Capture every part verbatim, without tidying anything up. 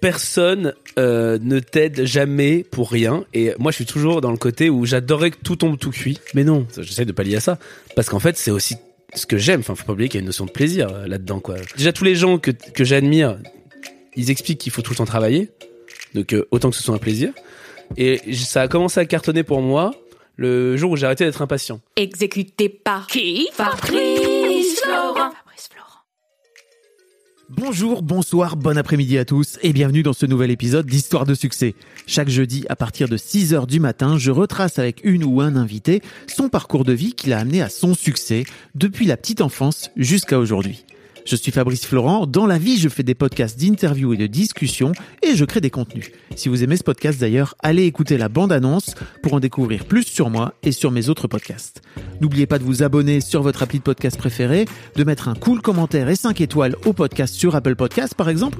Personne euh, ne t'aide jamais pour rien. Et moi, je suis toujours dans le côté où j'adorais que tout tombe tout cuit. Mais non, j'essaie de pallier à ça. Parce qu'en fait, c'est aussi ce que j'aime. Enfin, faut pas oublier qu'il y a une notion de plaisir euh, là-dedans, quoi. Déjà, tous les gens que, que j'admire, ils expliquent qu'il faut tout le temps travailler. Donc, euh, autant que ce soit un plaisir. Et ça a commencé à cartonner pour moi le jour où j'ai arrêté d'être impatient. Exécuté par qui ? Fabrice Florent. Fabrice Florent. Bonjour, bonsoir, bon après-midi à tous et bienvenue dans ce nouvel épisode d'Histoire de succès. Chaque jeudi, à partir de six heures du matin, je retrace avec une ou un invité son parcours de vie qui l'a amené à son succès depuis la petite enfance jusqu'à aujourd'hui. Je suis Fabrice Florent, dans la vie je fais des podcasts d'interviews et de discussions et je crée des contenus. Si vous aimez ce podcast d'ailleurs, allez écouter la bande-annonce pour en découvrir plus sur moi et sur mes autres podcasts. N'oubliez pas de vous abonner sur votre appli de podcast préférée, de mettre un cool commentaire et cinq étoiles au podcast sur Apple Podcasts par exemple,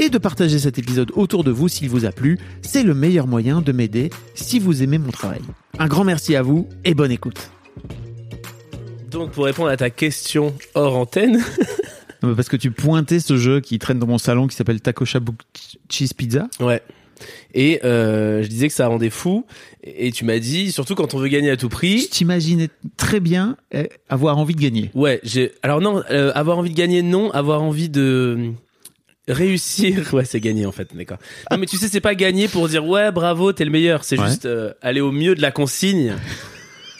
et de partager cet épisode autour de vous s'il vous a plu. C'est le meilleur moyen de m'aider si vous aimez mon travail. Un grand merci à vous et bonne écoute. Donc pour répondre à ta question hors antenne... Non, parce que tu pointais ce jeu qui traîne dans mon salon qui s'appelle Tako Shabu Cheese Pizza. Ouais. Et euh, je disais que ça rendait fou. Et tu m'as dit, surtout quand on veut gagner à tout prix... Je t'imaginais très bien avoir envie de gagner. Ouais. J'ai... Alors non, euh, avoir envie de gagner, non. Avoir envie de... réussir, ouais, c'est gagner en fait, d'accord. Non mais tu sais, c'est pas gagner pour dire « Ouais, bravo, t'es le meilleur ». C'est ouais. juste euh, aller au mieux de la consigne.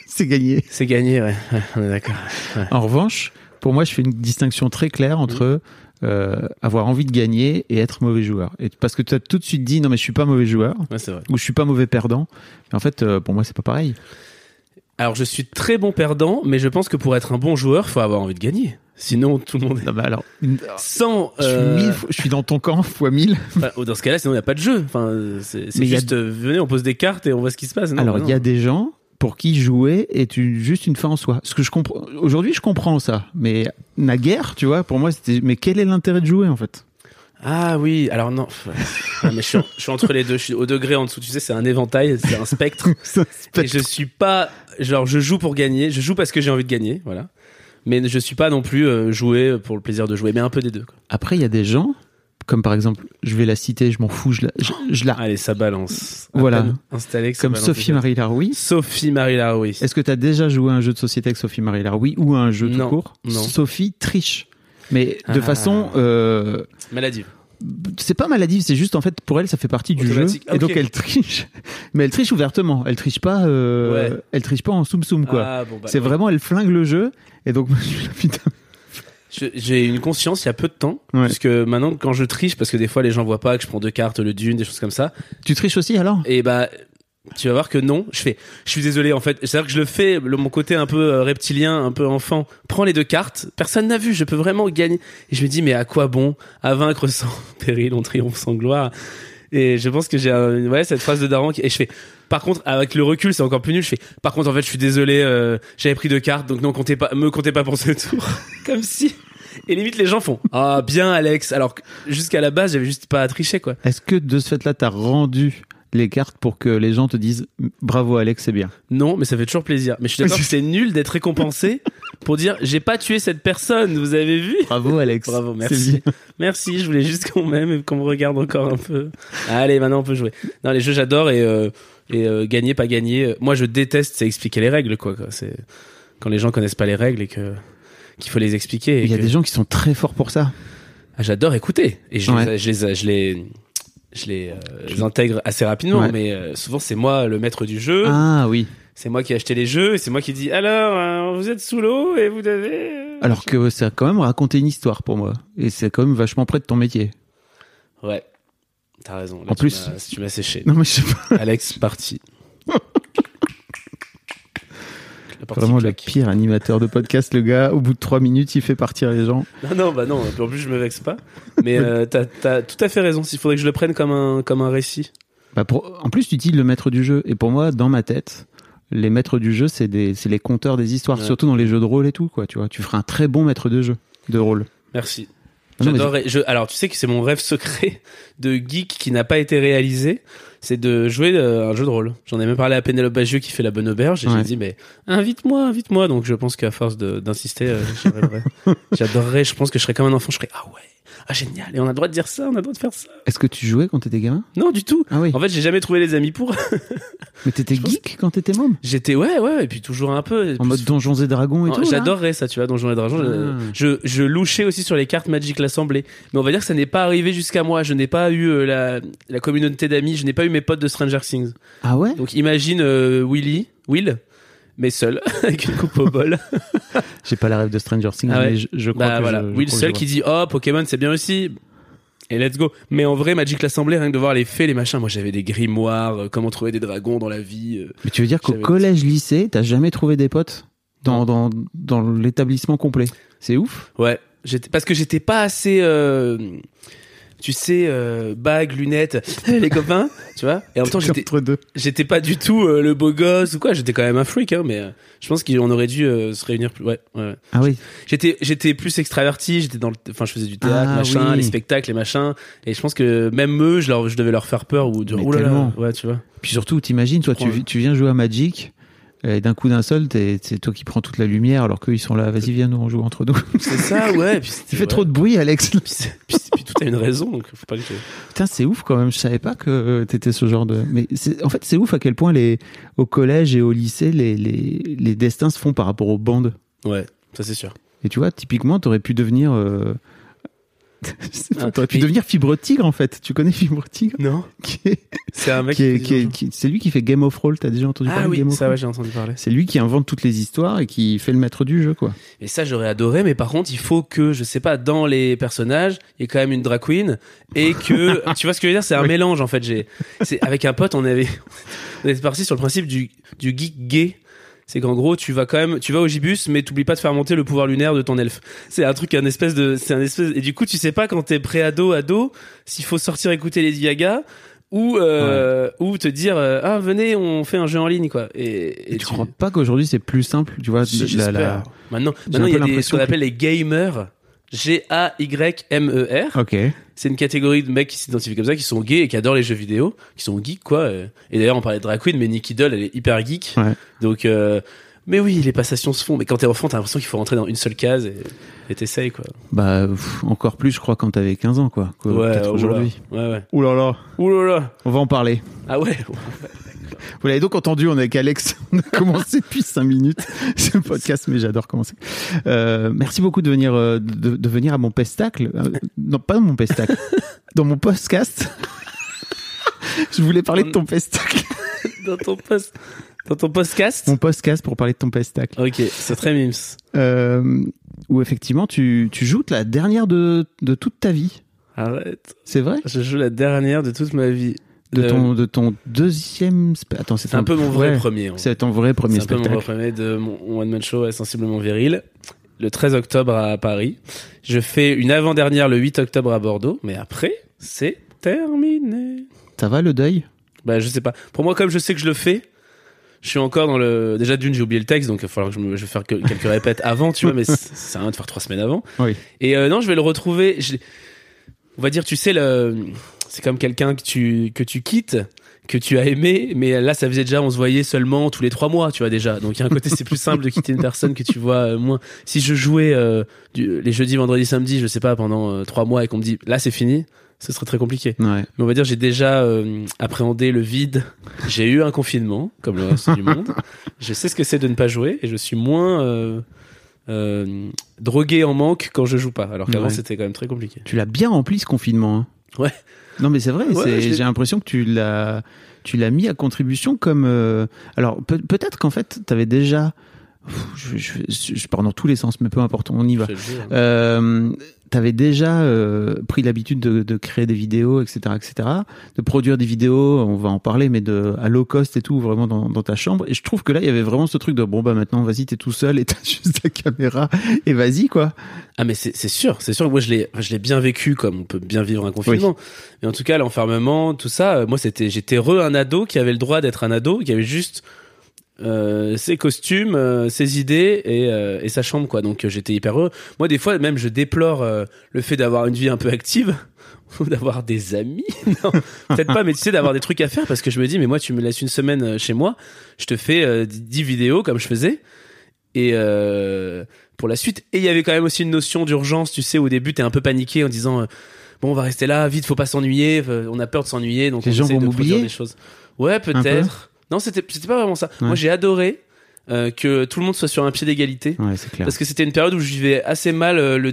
C'est gagner. C'est gagner, ouais. ouais on est d'accord. Ouais. En revanche... Pour moi, je fais une distinction très claire entre euh, avoir envie de gagner et être mauvais joueur. Et parce que tu as tout de suite dit non mais je suis pas mauvais joueur, ouais, c'est vrai. Ou je suis pas mauvais perdant. Mais en fait, euh, pour moi, c'est pas pareil. Alors, je suis très bon perdant, mais je pense que pour être un bon joueur, faut avoir envie de gagner. Sinon, tout le monde. Est... Non, bah alors, sans. Euh... Je, suis mille, je suis dans ton camp fois mille. Enfin, dans ce cas-là, sinon il n'y a pas de jeu. Enfin, c'est, c'est juste a... euh, venez, on pose des cartes et on voit ce qui se passe. Non, alors, il y a des gens pour qui jouer est une, juste une fin en soi. Ce que je comprends aujourd'hui, je comprends ça, mais naguère, tu vois, pour moi, c'était. Mais quel est l'intérêt de jouer en fait ? Ah oui, alors non, ah, mais je, suis en, je suis entre les deux, je suis au degré en dessous. Tu sais, c'est un éventail, c'est un spectre. c'est un spectre. Et je suis pas, genre, je joue pour gagner, je joue parce que j'ai envie de gagner, voilà. Mais je suis pas non plus euh, jouer pour le plaisir de jouer, mais un peu des deux, quoi. Après, il y a des gens. Comme par exemple, je vais la citer, je m'en fous, je la, je, je la... Allez, ça balance. À voilà. Installé. Comme Sophie-Marie Larrouy. Sophie-Marie Larrouy. Est-ce que t'as déjà joué à un jeu de société avec Sophie-Marie Larrouy ou à un jeu non, tout court ? Non. Sophie triche, mais de ah. façon euh... maladive. C'est pas maladive, c'est juste en fait pour elle ça fait partie du jeu okay. Et donc elle triche, mais elle triche ouvertement, elle triche pas, euh... ouais. elle triche pas en soum soum quoi. Ah, bon, bah, c'est ouais. vraiment elle flingue le jeu et donc putain. Je, j'ai une conscience il y a peu de temps, ouais. Parce que maintenant quand je triche, parce que des fois les gens voient pas que je prends deux cartes, le dune, des choses comme ça. Tu triches aussi alors ? Et bah tu vas voir que non, je fais. Je suis désolé en fait, c'est-à-dire que je le fais, le, mon côté un peu reptilien, un peu enfant. Prends les deux cartes, personne n'a vu, je peux vraiment gagner. Et je me dis mais à quoi bon ? À vaincre sans péril, on triomphe sans gloire. Et je pense que j'ai un, ouais cette phrase de Daran qui, et je fais. Par contre, avec le recul, c'est encore plus nul. Je fais. Par contre, en fait, je suis désolé. Euh, j'avais pris deux cartes, donc non, comptez pas, me comptez pas pour ce tour. Comme si. Et limite, les gens font. Ah, oh, bien, Alex. Alors, jusqu'à la base, j'avais juste pas à tricher, quoi. Est-ce que de ce fait-là, t'as rendu les cartes pour que les gens te disent bravo, Alex, c'est bien? Non, mais ça fait toujours plaisir. Mais je suis d'accord que c'est nul d'être récompensé pour dire j'ai pas tué cette personne. Vous avez vu? Bravo, Alex. Bravo, merci. Merci. Je voulais juste qu'on m'aime, qu'on me regarde encore un peu. Allez, maintenant on peut jouer. Non, les jeux, j'adore et. Euh... Et euh, gagner, pas gagner. Moi, je déteste, c'est expliquer les règles, quoi. quoi. C'est quand les gens connaissent pas les règles et que qu'il faut les expliquer. Il y a que... des gens qui sont très forts pour ça. Ah, j'adore écouter et je ouais. les, je les, je les, je les, euh, je les intègre assez rapidement. Ouais. Mais euh, souvent, c'est moi le maître du jeu. Ah oui. C'est moi qui ai acheté les jeux et c'est moi qui dis alors euh, vous êtes sous l'eau et vous devez. Alors que ça a quand même raconté une histoire pour moi et c'est quand même vachement près de ton métier. Ouais. T'as raison. Là, en tu plus, m'as, tu m'as séché. Non mais je sais pas. Alex, parti. Vraiment le pire animateur de podcast, le gars. Au bout de trois minutes, il fait partir les gens. Non, non, bah non. En plus, je me vexe pas. Mais euh, t'as, t'as tout à fait raison. Il faudrait que je le prenne comme un, comme un récit. Bah pour, en plus, tu dis le maître du jeu. Et pour moi, dans ma tête, les maîtres du jeu, c'est, des, c'est les conteurs des histoires, ouais. Surtout dans les jeux de rôle et tout, quoi. Tu vois, tu ferais un très bon maître de jeu, de rôle. Merci. J'adorerais. Je, alors, tu sais que c'est mon rêve secret de geek qui n'a pas été réalisé, c'est de jouer un jeu de rôle. J'en ai même parlé à Pénélope Bagieux qui fait la bonne auberge et ouais. J'ai dit mais invite-moi, invite-moi. Donc je pense qu'à force de, d'insister, euh, j'adorerais. J'adorerais. Je pense que je serais comme un enfant. Je serais ah ouais, ah génial. Et on a le droit de dire ça, on a le droit de faire ça. Est-ce que tu jouais quand t'étais gamin ? Non du tout. Ah, oui. En fait, j'ai jamais trouvé les amis pour. Mais t'étais geek que... quand t'étais môme ? J'étais ouais ouais et puis toujours un peu. En puis... mode Donjons et Dragons et non, tout. J'adorerais ça, tu vois, Donjons et Dragons. Ah. Je, je louchais aussi sur les cartes Magic L'Assemblée. Mais on va dire que ça n'est pas arrivé jusqu'à moi. Je n'ai pas eu euh, la la communauté d'amis. Je n'ai pas eu mes potes de Stranger Things. Ah ouais? Donc imagine euh, Willy, Will, mais seul, avec une coupe au bol. J'ai pas la rêve de Stranger Things, ah ouais. Mais je, je crois bah, que voilà. Je, je Will seul qui dit « Oh, Pokémon, c'est bien aussi !» Et let's go. Mais en vrai, Magic l'Assemblée, rien que de voir les fées, les machins, moi j'avais des grimoires, euh, comment trouver des dragons dans la vie. Euh, mais tu veux dire qu'au collège, lycée, t'as jamais trouvé des potes dans, dans, dans l'établissement complet? C'est ouf. Ouais, j'étais, parce que j'étais pas assez... Euh, tu sais, euh, bagues, lunettes, les copains, tu vois. Et en même temps, j'étais, j'étais pas du tout euh, le beau gosse ou quoi. J'étais quand même un freak, hein, mais euh, je pense qu'on aurait dû euh, se réunir plus. Ouais, ouais. Ah oui. J'étais, j'étais plus extraverti. J'étais dans, enfin, je faisais du théâtre, ah, machin, oui. Les spectacles, les machins. Et je pense que même eux, je leur, je devais leur faire peur ou dire oh là là, ouais, tu vois. Puis surtout, t'imagines, toi, tu, tu viens jouer à Magic. Et d'un coup d'un seul, t'es, c'est toi qui prends toute la lumière alors qu'eux ils sont là, vas-y viens nous on joue entre nous. C'est ça, ouais. Puis tu fais ouais. Trop de bruit, Alex. Puis, puis, puis tout a une raison, donc faut pas que. Putain, c'est ouf quand même. Je savais pas que t'étais ce genre de. Mais c'est, en fait, c'est ouf à quel point les au collège et au lycée les les les destins se font par rapport aux bandes. Ouais, ça c'est sûr. Et tu vois, typiquement, t'aurais pu devenir. Euh... Ah, t'aurais pu mais... devenir Fibre Tigre en fait. Tu connais Fibre Tigre ? Non. Qui est... C'est un mec qui, est, qui, est, qui est, c'est lui qui fait Game of Roll. T'as déjà entendu ah, parler oui, de Game of Roll ? Ah oui, ça j'ai entendu parler. C'est lui qui invente toutes les histoires et qui fait le maître du jeu quoi. Et ça j'aurais adoré, mais par contre il faut que je sais pas dans les personnages il y ait quand même une drag queen et que tu vois ce que je veux dire ? C'est un oui. Mélange en fait. J'ai, c'est avec un pote on avait, on était parti sur le principe du du geek gay. C'est qu'en gros, tu vas quand même, tu vas au gibus, mais t'oublies pas de faire monter le pouvoir lunaire de ton elfe. C'est un truc, un espèce de, c'est un espèce, et du coup, tu sais pas quand t'es pré-ado, ado, s'il faut sortir écouter Lady Gaga, ou, euh, ouais. Ou te dire, ah, venez, on fait un jeu en ligne, quoi. Et, et, et tu, tu crois pas qu'aujourd'hui, c'est plus simple, tu vois, si, la, la... Maintenant, maintenant, il y a des, ce qu'on appelle que... les gamers. G A Y M E R. Ok. C'est une catégorie de mecs qui s'identifient comme ça, qui sont gays et qui adorent les jeux vidéo, qui sont geeks, quoi. Et d'ailleurs, on parlait de drag queen, mais Nikki Doll, elle est hyper geek. Ouais. Donc, euh, mais oui, les passations se font. Mais quand t'es enfant, t'as l'impression qu'il faut rentrer dans une seule case et, et t'essayes, quoi. Bah, pff, encore plus, je crois, quand t'avais quinze ans, quoi. quoi ouais, peut-être aujourd'hui. Ouais, ouais. Ouh là là. Ouh là là. On va en parler. Ah ouais. Vous l'avez donc entendu, on est avec Alex, on a commencé depuis cinq minutes ce podcast, mais j'adore commencer. Euh, merci beaucoup de venir, de, de venir à mon pestacle, non pas mon pestacle, dans mon podcast. Je voulais parler de ton pestacle. Dans ton post, dans ton podcast. Mon podcast pour parler de ton pestacle. Ok, c'est très mimes. Euh, où effectivement tu, tu joues la dernière de, de toute ta vie. Arrête. C'est vrai ? Je joue la dernière de toute ma vie. De ton, de ton deuxième... Attends, c'est, c'est un peu mon vrai, vrai premier. Hein. C'est ton vrai premier c'est spectacle. C'est un peu mon premier de mon one-man show Sensiblement Viril, le treize octobre à Paris. Je fais une avant-dernière le huit octobre à Bordeaux, mais après, c'est terminé. Ça va, le deuil ? Bah, je sais pas. Pour moi, comme je sais que je le fais, je suis encore dans le... Déjà, d'une, j'ai oublié le texte, donc il va falloir que je, me... je vais faire quelques répètes avant, tu vois, mais c'est rien de faire trois semaines avant. Oui. Et euh, non, je vais le retrouver... Je... On va dire, tu sais, le... c'est comme quelqu'un que tu, que tu quittes, que tu as aimé, mais là, ça faisait déjà, on se voyait seulement tous les trois mois, tu vois, déjà. Donc, il y a un côté, c'est plus simple de quitter une personne que tu vois moins. Si je jouais euh, du, les jeudis, vendredis, samedis, je sais pas, pendant euh, trois mois et qu'on me dit, là, c'est fini, ce serait très compliqué. Ouais. Mais on va dire, j'ai déjà euh, appréhendé le vide. J'ai eu un confinement, comme le reste du monde. Je sais ce que c'est de ne pas jouer et je suis moins... Euh... Euh, drogué en manque quand je joue pas, alors qu'avant ouais. C'était quand même très compliqué. Tu l'as bien rempli ce confinement. Hein. Ouais. Non mais c'est vrai, ouais, c'est, j'ai l'impression que tu l'as, tu l'as mis à contribution comme. Euh, alors peut, peut-être qu'en fait, t'avais déjà je, je, je pars dans tous les sens, mais peu importe, on y va. Euh, t'avais déjà euh, pris l'habitude de, de créer des vidéos, et cetera, et cetera, de produire des vidéos, on va en parler, mais de à low cost et tout, vraiment dans, dans ta chambre. Et je trouve que là, il y avait vraiment ce truc de bon bah maintenant, vas-y, t'es tout seul et t'as juste ta caméra et vas-y quoi. Ah mais c'est, c'est sûr, c'est sûr. Moi, je l'ai, je l'ai bien vécu, comme on peut bien vivre un confinement. Oui. Mais en tout cas, l'enfermement, tout ça, moi, c'était, j'étais re un ado qui avait le droit d'être un ado, qui avait juste Euh, ses costumes, euh, ses idées et, euh, et sa chambre quoi. Donc euh, j'étais hyper heureux. Moi des fois même je déplore euh, le fait d'avoir une vie un peu active ou d'avoir des amis. Non, peut-être pas, mais tu sais d'avoir des trucs à faire, parce que je me dis mais moi tu me laisses une semaine chez moi, je te fais euh, dix vidéos comme je faisais et euh, pour la suite. Et il y avait quand même aussi une notion d'urgence, tu sais, au début t'es un peu paniqué en disant euh, bon on va rester là, vite faut pas s'ennuyer, on a peur de s'ennuyer donc les on gens essaie vont de produire des choses. Ouais peut-être. Non, c'était, c'était pas vraiment ça. Ouais. Moi, j'ai adoré euh, que tout le monde soit sur un pied d'égalité. Ouais, c'est clair. Parce que c'était une période où je vivais assez mal euh, le,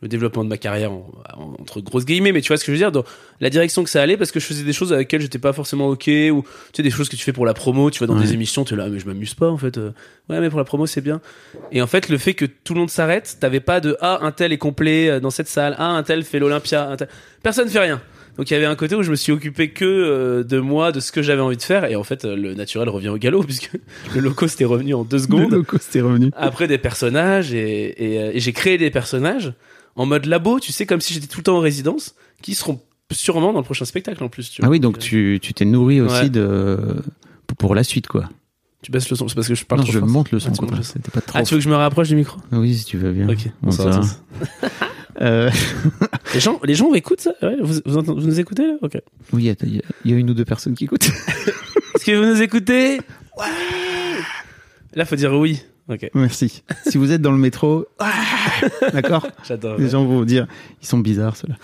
le développement de ma carrière, en, en, entre grosses guillemets, mais tu vois ce que je veux dire, dans la direction que ça allait, parce que je faisais des choses avec lesquelles j'étais pas forcément OK, ou tu sais, des choses que tu fais pour la promo, tu vois, dans ouais. des émissions, t'es là, mais je m'amuse pas, en fait. Euh, ouais, mais pour la promo, c'est bien. Et en fait, le fait que tout le monde s'arrête, t'avais pas de « Ah, un tel est complet dans cette salle. Ah, un tel fait l'Olympia. Un tel... » Personne fait rien. Donc il y avait un côté où je me suis occupé que euh, de moi, de ce que j'avais envie de faire, et en fait euh, le naturel revient au galop puisque le loco c'était revenu en deux secondes. Le loco c'était revenu. Après des personnages et, et, euh, et j'ai créé des personnages en mode labo, tu sais, comme si j'étais tout le temps en résidence, qui seront sûrement dans le prochain spectacle en plus. Tu vois. Ah oui, donc tu tu t'es nourri ouais. aussi de pour la suite quoi. Tu baisses le son, c'est parce que je parle non, trop je fort. Monte le son. Ah, quoi, c'était pas trop. Ah, tu veux que je me rapproche du micro ? Oui, si tu veux bien. Ok, on s'en va. Euh... les gens, les gens écoutent ça ouais, vous, vous, entend, vous nous écoutez là okay. Oui, il y, y a une ou deux personnes qui écoutent. Est-ce que vous nous écoutez ouais. Là, faut dire oui. Okay. Merci. Si vous êtes dans le métro, d'accord. J'adore. Les ouais. gens vont vous dire, ils sont bizarres ceux-là.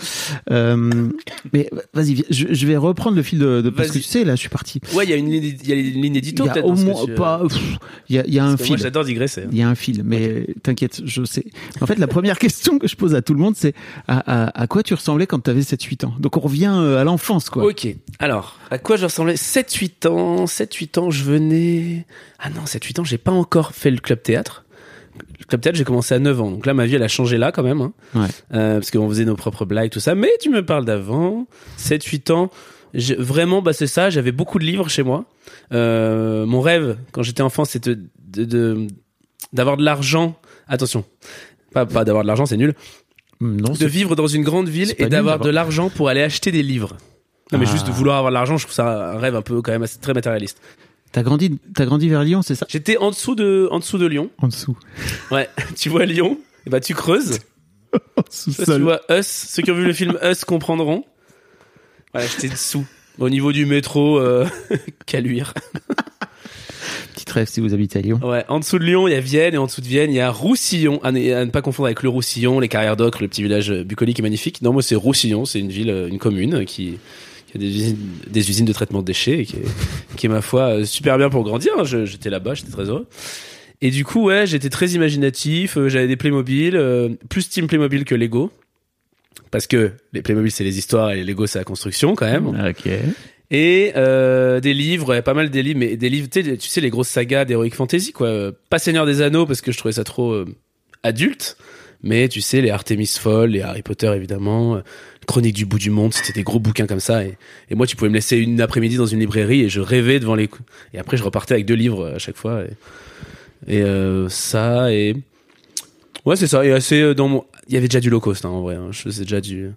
Euh, mais vas-y, je, je vais reprendre le fil de, de parce vas-y. que tu sais, là, je suis parti. Ouais, il y a une ligne, il y a une ligne édito. Il y a peut-être, au moins tu... pas. Il y a, il y a un fil. Moi, j'adore digresser. Il y a un fil, mais okay. T'inquiète, je sais. En fait, la première question que je pose à tout le monde, c'est à, à, à quoi tu ressemblais quand t'avais sept huit ans. Donc on revient à l'enfance, quoi. Ok. Alors, à quoi je ressemblais sept huit ans. sept huit ans, je venais. Ah non, sept huit ans, j'ai pas encore fait le Club Théâtre. Le Club Théâtre, j'ai commencé à neuf ans. Donc là, ma vie, elle a changé là, quand même. Hein. Ouais. Euh, parce qu'on faisait nos propres blagues, tout ça. Mais tu me parles d'avant. sept huit ans. J'ai... Vraiment, bah, c'est ça. J'avais beaucoup de livres chez moi. Euh, mon rêve, quand j'étais enfant, c'était de, de, de, d'avoir de l'argent. Attention. Pas, pas d'avoir de l'argent, c'est nul. Non, de c'est... vivre dans une grande ville et d'avoir nul, de l'argent pour aller acheter des livres. Non, ah. mais juste de vouloir avoir de l'argent, je trouve ça un rêve un peu, quand même, assez, très matérialiste. T'as grandi, t'as grandi vers Lyon, c'est ça ? J'étais en dessous de, en dessous de Lyon. En dessous. Ouais. Tu vois Lyon, et bah tu creuses. En dessous ça, tu vois Us. Ceux qui ont vu le film Us comprendront. Voilà, j'étais dessous. Au niveau du métro, euh, Caluire. Petite rêve si vous habitez à Lyon. Ouais. En dessous de Lyon, il y a Vienne, et en dessous de Vienne, il y a Roussillon. À ne, à ne pas confondre avec le Roussillon, les Carrières d'Ocre, le petit village bucolique et magnifique. Non, moi c'est Roussillon, c'est une ville, une commune qui. Il y a des usines, des usines de traitement de déchets qui est, qui est ma foi super bien pour grandir. Je, j'étais là-bas, j'étais très heureux. Et du coup, ouais, j'étais très imaginatif. J'avais des Playmobil, euh, plus Team Playmobil que Lego. Parce que les Playmobil, c'est les histoires et les Lego, c'est la construction quand même. Ok. Et euh, des livres, ouais, pas mal des livres, mais des livres, tu sais, les grosses sagas d'Heroic Fantasy, quoi. Pas Seigneur des Anneaux parce que je trouvais ça trop euh, adulte. Mais tu sais, les Artemis Fowl, les Harry Potter évidemment, Chroniques du bout du monde, c'était des gros bouquins comme ça. Et, et moi, tu pouvais me laisser une après-midi dans une librairie et je rêvais devant les... Et après, je repartais avec deux livres à chaque fois. Et, et euh, ça, et... Ouais, c'est ça. Et assez dans mon... Il y avait déjà du low cost, hein, en vrai. Hein. Je faisais déjà du...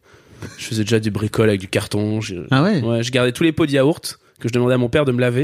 Je faisais déjà du bricole avec du carton. Je... Ah ouais? Ouais, je gardais tous les pots de yaourt que je demandais à mon père de me laver.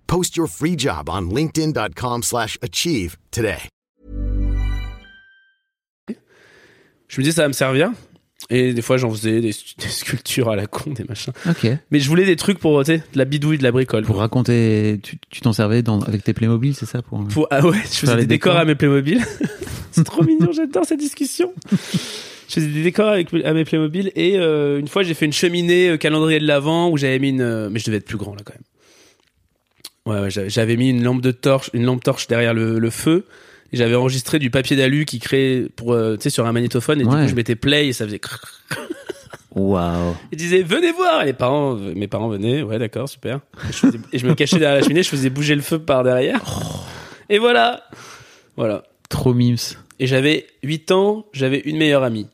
Post your free job on linkedin.com slash achieve today. Je me disais, ça va me servir. Et des fois, j'en faisais des, des sculptures à la con, des machins. Ok. Mais je voulais des trucs pour, tu sais, de la bidouille, de la bricole. Pour raconter, tu, tu t'en servais dans, avec tes Playmobil, c'est ça pour, pour ah ouais, je faisais des décors, décors à mes Playmobil. C'est trop mignon, j'adore cette discussion. Je faisais des décors avec, à mes Playmobil et euh, une fois, j'ai fait une cheminée euh, calendrier de l'Avent où j'avais mis une... Euh, mais je devais être plus grand, là, quand même. Ouais, ouais, j'avais mis une lampe de torche, une lampe torche derrière le, le feu. Et j'avais enregistré du papier d'alu qui créait pour, euh, tu sais, sur un magnétophone. Et ouais. Du coup, je mettais play et ça faisait crrr. Waouh. Ils disaient, venez voir. Et les parents, mes parents venaient. Ouais, d'accord, super. Et je, faisais, et je me cachais derrière la cheminée. Je faisais bouger le feu par derrière. Et voilà. Voilà. Trop mimes. Et j'avais huit ans. J'avais une meilleure amie.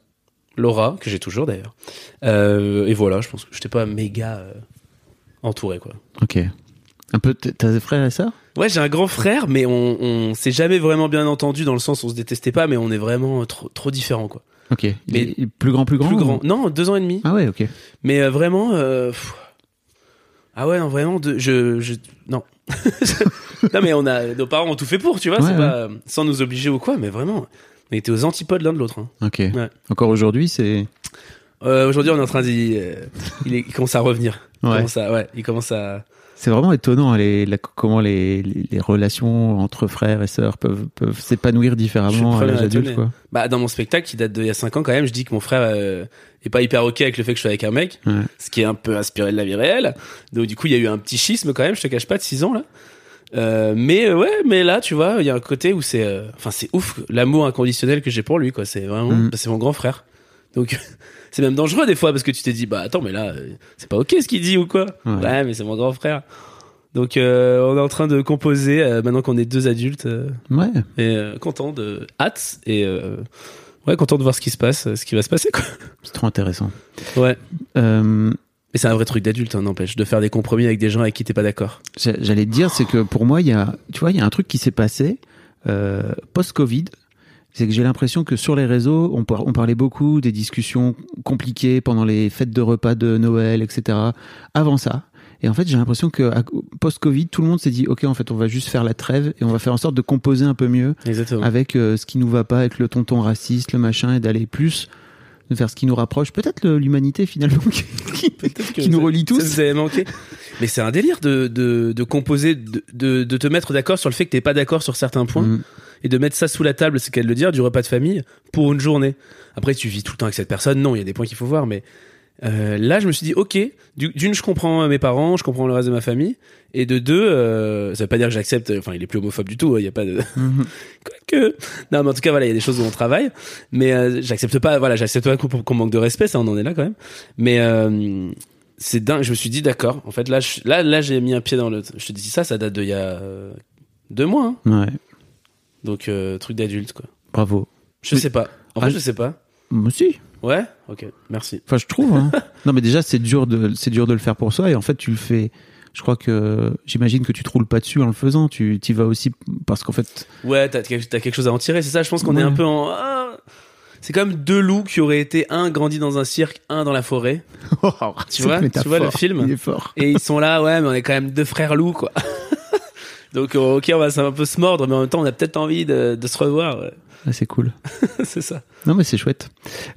Laura, que j'ai toujours d'ailleurs. Euh, et voilà, je pense que j'étais pas méga euh, entouré, quoi. Ok. Un peu, t- t'as des frères et sœurs? Ouais, j'ai un grand frère, mais on, on s'est jamais vraiment bien entendu dans le sens où on se détestait pas, mais on est vraiment trop, trop différents, quoi. Ok. Mais il est plus grand, plus grand? Plus grand. Non, deux ans et demi. Ah ouais, ok. Mais euh, vraiment, euh, ah ouais, non, vraiment, de, je, je, non. Non, mais on a, nos parents ont tout fait pour, tu vois, ouais, c'est ouais. Pas, sans nous obliger ou quoi, mais vraiment, on était aux antipodes l'un de l'autre, hein. Ok. Ouais. Encore aujourd'hui, c'est? Euh, aujourd'hui, on est en train d'y, euh, il, est, il commence à revenir. Ouais. Il commence à, ouais, il commence à, c'est vraiment étonnant les, la, comment les, les, les relations entre frères et sœurs peuvent, peuvent s'épanouir différemment à l'âge adulte, quoi. Bah, dans mon spectacle qui date d'il y a cinq ans quand même, je dis que mon frère euh, est pas hyper ok avec le fait que je sois avec un mec, ouais. Ce qui est un peu inspiré de la vie réelle. Donc du coup, il y a eu un petit schisme quand même, je te cache pas, de six ans là. Euh, mais ouais, mais là, tu vois, il y a un côté où c'est... Enfin, euh, c'est ouf, l'amour inconditionnel que j'ai pour lui, quoi. C'est vraiment... Mm. Bah, c'est mon grand frère. Donc... C'est même dangereux des fois parce que tu t'es dit bah attends mais là euh, c'est pas ok ce qu'il dit ou quoi. Ouais, ouais mais c'est mon grand frère. Donc euh, on est en train de composer euh, maintenant qu'on est deux adultes. Euh, ouais. Et euh, content de hâte et euh, ouais content de voir ce qui se passe, ce qui va se passer quoi. C'est trop intéressant. Ouais. Euh... Mais c'est un vrai truc d'adulte, hein, n'empêche, de faire des compromis avec des gens avec qui t'es pas d'accord. J'allais te dire c'est que pour moi il y a tu vois il y a un truc qui s'est passé euh, post-Covid. C'est que j'ai l'impression que sur les réseaux, on, par, on parlait beaucoup des discussions compliquées pendant les fêtes de repas de Noël, et cetera. Avant ça. Et en fait, j'ai l'impression que à, post-Covid, tout le monde s'est dit « Ok, en fait, on va juste faire la trêve et on va faire en sorte de composer un peu mieux. » Exactement. Avec euh, ce qui nous va pas, avec le tonton raciste, le machin, et d'aller plus... de faire ce qui nous rapproche, peut-être le, l'humanité finalement qui, qui, qui nous relie tous. Ça vous avait manqué. Mais c'est un délire de, de, de composer, de, de, de te mettre d'accord sur le fait que t'es pas d'accord sur certains points mmh. Et de mettre ça sous la table, c'est qu'elle le dire, du repas de famille pour une journée. Après tu vis tout le temps avec cette personne, non, il y a des points qu'il faut voir, mais euh, là je me suis dit ok, d'une je comprends mes parents, je comprends le reste de ma famille, et de deux, euh, ça veut pas dire que j'accepte, enfin il est plus homophobe du tout, il hein, y a pas de... Mmh. Que... Non, mais en tout cas, voilà, il y a des choses où on travaille, mais euh, j'accepte pas, voilà, j'accepte pas qu'on, qu'on manque de respect, ça, on en est là quand même. Mais euh, c'est dingue, je me suis dit, d'accord, en fait, là, je, là, là, j'ai mis un pied dans le. Je te dis ça, ça date d'il y a euh, deux mois. Hein. Ouais. Donc, euh, truc d'adulte, quoi. Bravo. Je mais... sais pas. En fait, ah, je sais pas. Moi aussi. Ouais. Ok. Merci. Enfin, je trouve. Hein. Non, mais déjà, c'est dur de, c'est dur de le faire pour soi, et en fait, tu le fais. Je crois que j'imagine que tu te roules pas dessus en le faisant, tu y vas aussi parce qu'en fait... Ouais, t'as, t'as quelque chose à en tirer, c'est ça, je pense qu'on ouais. Est un peu en... Ah c'est comme deux loups qui auraient été un grandi dans un cirque, un dans la forêt. Oh, tu vois, tu vois le film. Il est fort. Et ils sont là, ouais, mais on est quand même deux frères loups, quoi. Donc, ok, on va un peu se mordre, mais en même temps, on a peut-être envie de, de se revoir. Ouais. Ah, c'est cool. C'est ça. Non, mais c'est chouette.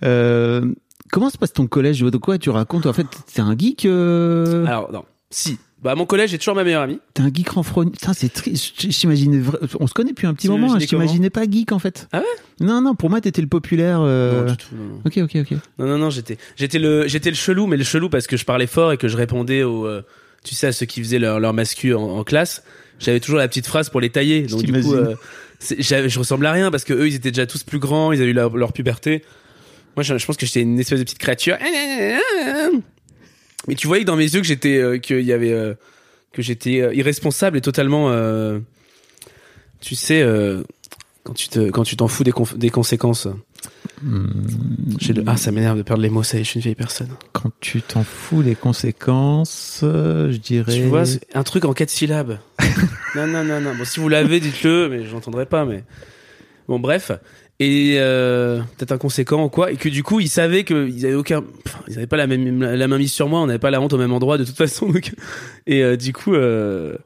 Euh, comment se passe ton collège? De quoi tu racontes? En fait, t'es un geek euh... Alors, non, si... Bah, à mon collège, j'ai toujours ma meilleure amie. T'es un geek renfrogne. Putain, c'est triste. Je t'imaginais. On se connaît depuis un petit c'est moment. Hein. Je t'imaginais pas geek, en fait. Ah ouais? Non, non, pour moi, t'étais le populaire. Euh... Non, du tout. Non, non. Ok, ok, ok. Non, non, non, j'étais, j'étais le, j'étais le chelou, mais le chelou parce que je parlais fort et que je répondais aux, euh, tu sais, à ceux qui faisaient leur, leur mascu en, en classe. J'avais toujours la petite phrase pour les tailler. Donc, du coup, euh, c'est, je ressemble à rien parce que eux, ils étaient déjà tous plus grands, ils avaient eu leur, leur puberté. Moi, je, je pense que j'étais une espèce de petite créature. Mais tu voyais que dans mes yeux que j'étais euh, qu'il y avait euh, que j'étais euh, irresponsable et totalement euh, tu sais euh, quand tu te quand tu t'en fous des conf- des conséquences. Mmh. J'ai le... Ah, ça m'énerve de perdre les mots, ça y est, je suis une vieille personne. Quand tu t'en fous des conséquences, euh, je dirais. Tu vois, c'est un truc en quatre syllabes. Non non non non. Bon, si vous l'avez, dites-le, mais je l'entendrai pas. Mais bon, bref. Et euh, peut-être inconséquent ou quoi, et que du coup ils savaient que ils avaient aucun, enfin, ils avaient pas la même la, la main mise sur moi, on n'avait pas la honte au même endroit de toute façon. Donc... Et euh, du coup, euh,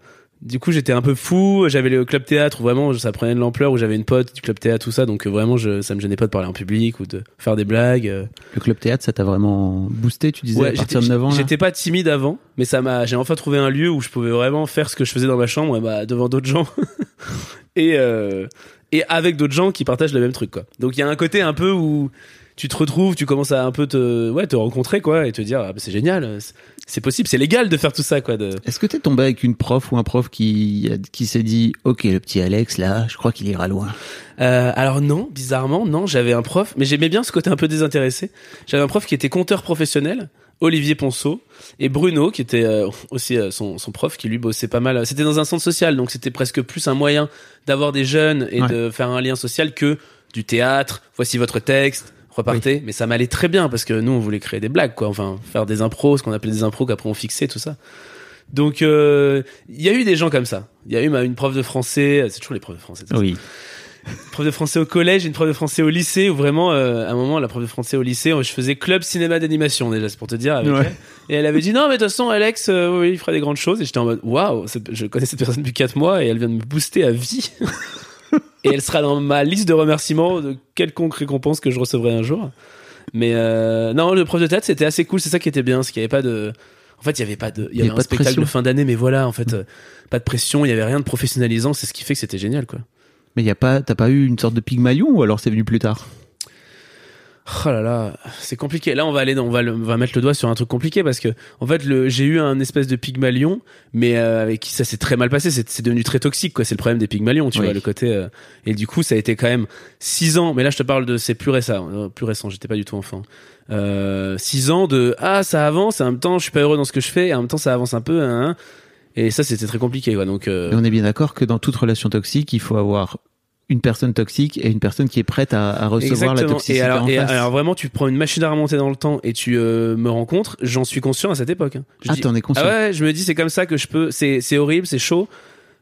Du coup, j'étais un peu fou. J'avais le club théâtre où vraiment ça prenait de l'ampleur, où j'avais une pote du club théâtre, tout ça. Donc vraiment, je, ça me gênait pas de parler en public ou de faire des blagues. Le club théâtre, ça t'a vraiment boosté, tu disais, ouais, à partir de neuf ans? J'étais pas timide avant, mais ça m'a, j'ai enfin trouvé un lieu où je pouvais vraiment faire ce que je faisais dans ma chambre, bah, devant d'autres gens. et, euh, et avec d'autres gens qui partagent le même truc, quoi. Donc il y a un côté un peu où tu te retrouves, tu commences à un peu te, ouais, te rencontrer, quoi, et te dire, ah, bah, c'est génial, c'est possible, c'est légal de faire tout ça, quoi. De... Est-ce que t'es tombé avec une prof ou un prof qui, qui s'est dit, ok, le petit Alex, là, je crois qu'il ira loin? Euh, alors non, bizarrement, non, j'avais un prof, mais j'aimais bien ce côté un peu désintéressé. J'avais un prof qui était conteur professionnel, Olivier Ponceau, et Bruno, qui était euh, aussi euh, son, son prof, qui lui bossait pas mal. C'était dans un centre social, donc c'était presque plus un moyen d'avoir des jeunes et ouais. de faire un lien social que du théâtre, voici votre texte, repartez, oui. Mais ça m'allait très bien parce que nous on voulait créer des blagues, quoi, enfin faire des impros, ce qu'on appelait des impros qu'après on fixait, tout ça. Donc il euh, y a eu des gens comme ça. Il y a eu ma, une prof de français, c'est toujours les profs de français. Oui. Une prof de français au collège, une prof de français au lycée, où vraiment euh, à un moment la prof de français au lycée, je faisais club cinéma d'animation déjà, c'est pour te dire. Avec ouais. elle. Et elle avait dit non mais de toute façon Alex, euh, oui, il fera des grandes choses. Et j'étais en mode waouh, je connais cette personne depuis quatre mois et elle vient de me booster à vie. Et elle sera dans ma liste de remerciements de quelconque récompense que je recevrai un jour. Mais euh, non, le prof de théâtre, c'était assez cool. C'est ça qui était bien, c'est qu'il n'y avait pas de... En fait, il n'y avait pas de... Il y avait, il y avait un spectacle pression de fin d'année, mais voilà, en fait, mmh. euh, pas de pression, il n'y avait rien de professionnalisant. C'est ce qui fait que c'était génial, quoi. Mais y a pas... t'as pas eu une sorte de Pygmalion ou alors c'est venu plus tard? Oh là là, c'est compliqué. Là, on va aller, on va, le, on va mettre le doigt sur un truc compliqué parce que, en fait, le, j'ai eu un espèce de Pygmalion, mais euh, avec qui ça s'est très mal passé. C'est, c'est devenu très toxique, quoi. C'est le problème des Pygmalions, tu oui. vois, le côté. Euh, et du coup, ça a été quand même six ans. Mais là, je te parle de, c'est plus récent, plus récent. J'étais pas du tout enfant. Euh, six ans de ah, ça avance. Et en même temps, je suis pas heureux dans ce que je fais. Et en même temps, ça avance un peu. Hein, et ça, c'était très compliqué, quoi. Donc. Euh... Et on est bien d'accord que dans toute relation toxique, il faut avoir une personne toxique et une personne qui est prête à, à recevoir exactement. La toxicité et alors, en et face. Alors vraiment, tu prends une machine à remonter dans le temps et tu euh, me rencontres. J'en suis conscient à cette époque. Hein. Je ah, dis, t'en es conscient. Ah ouais, je me dis c'est comme ça que je peux. C'est, c'est horrible, c'est chaud.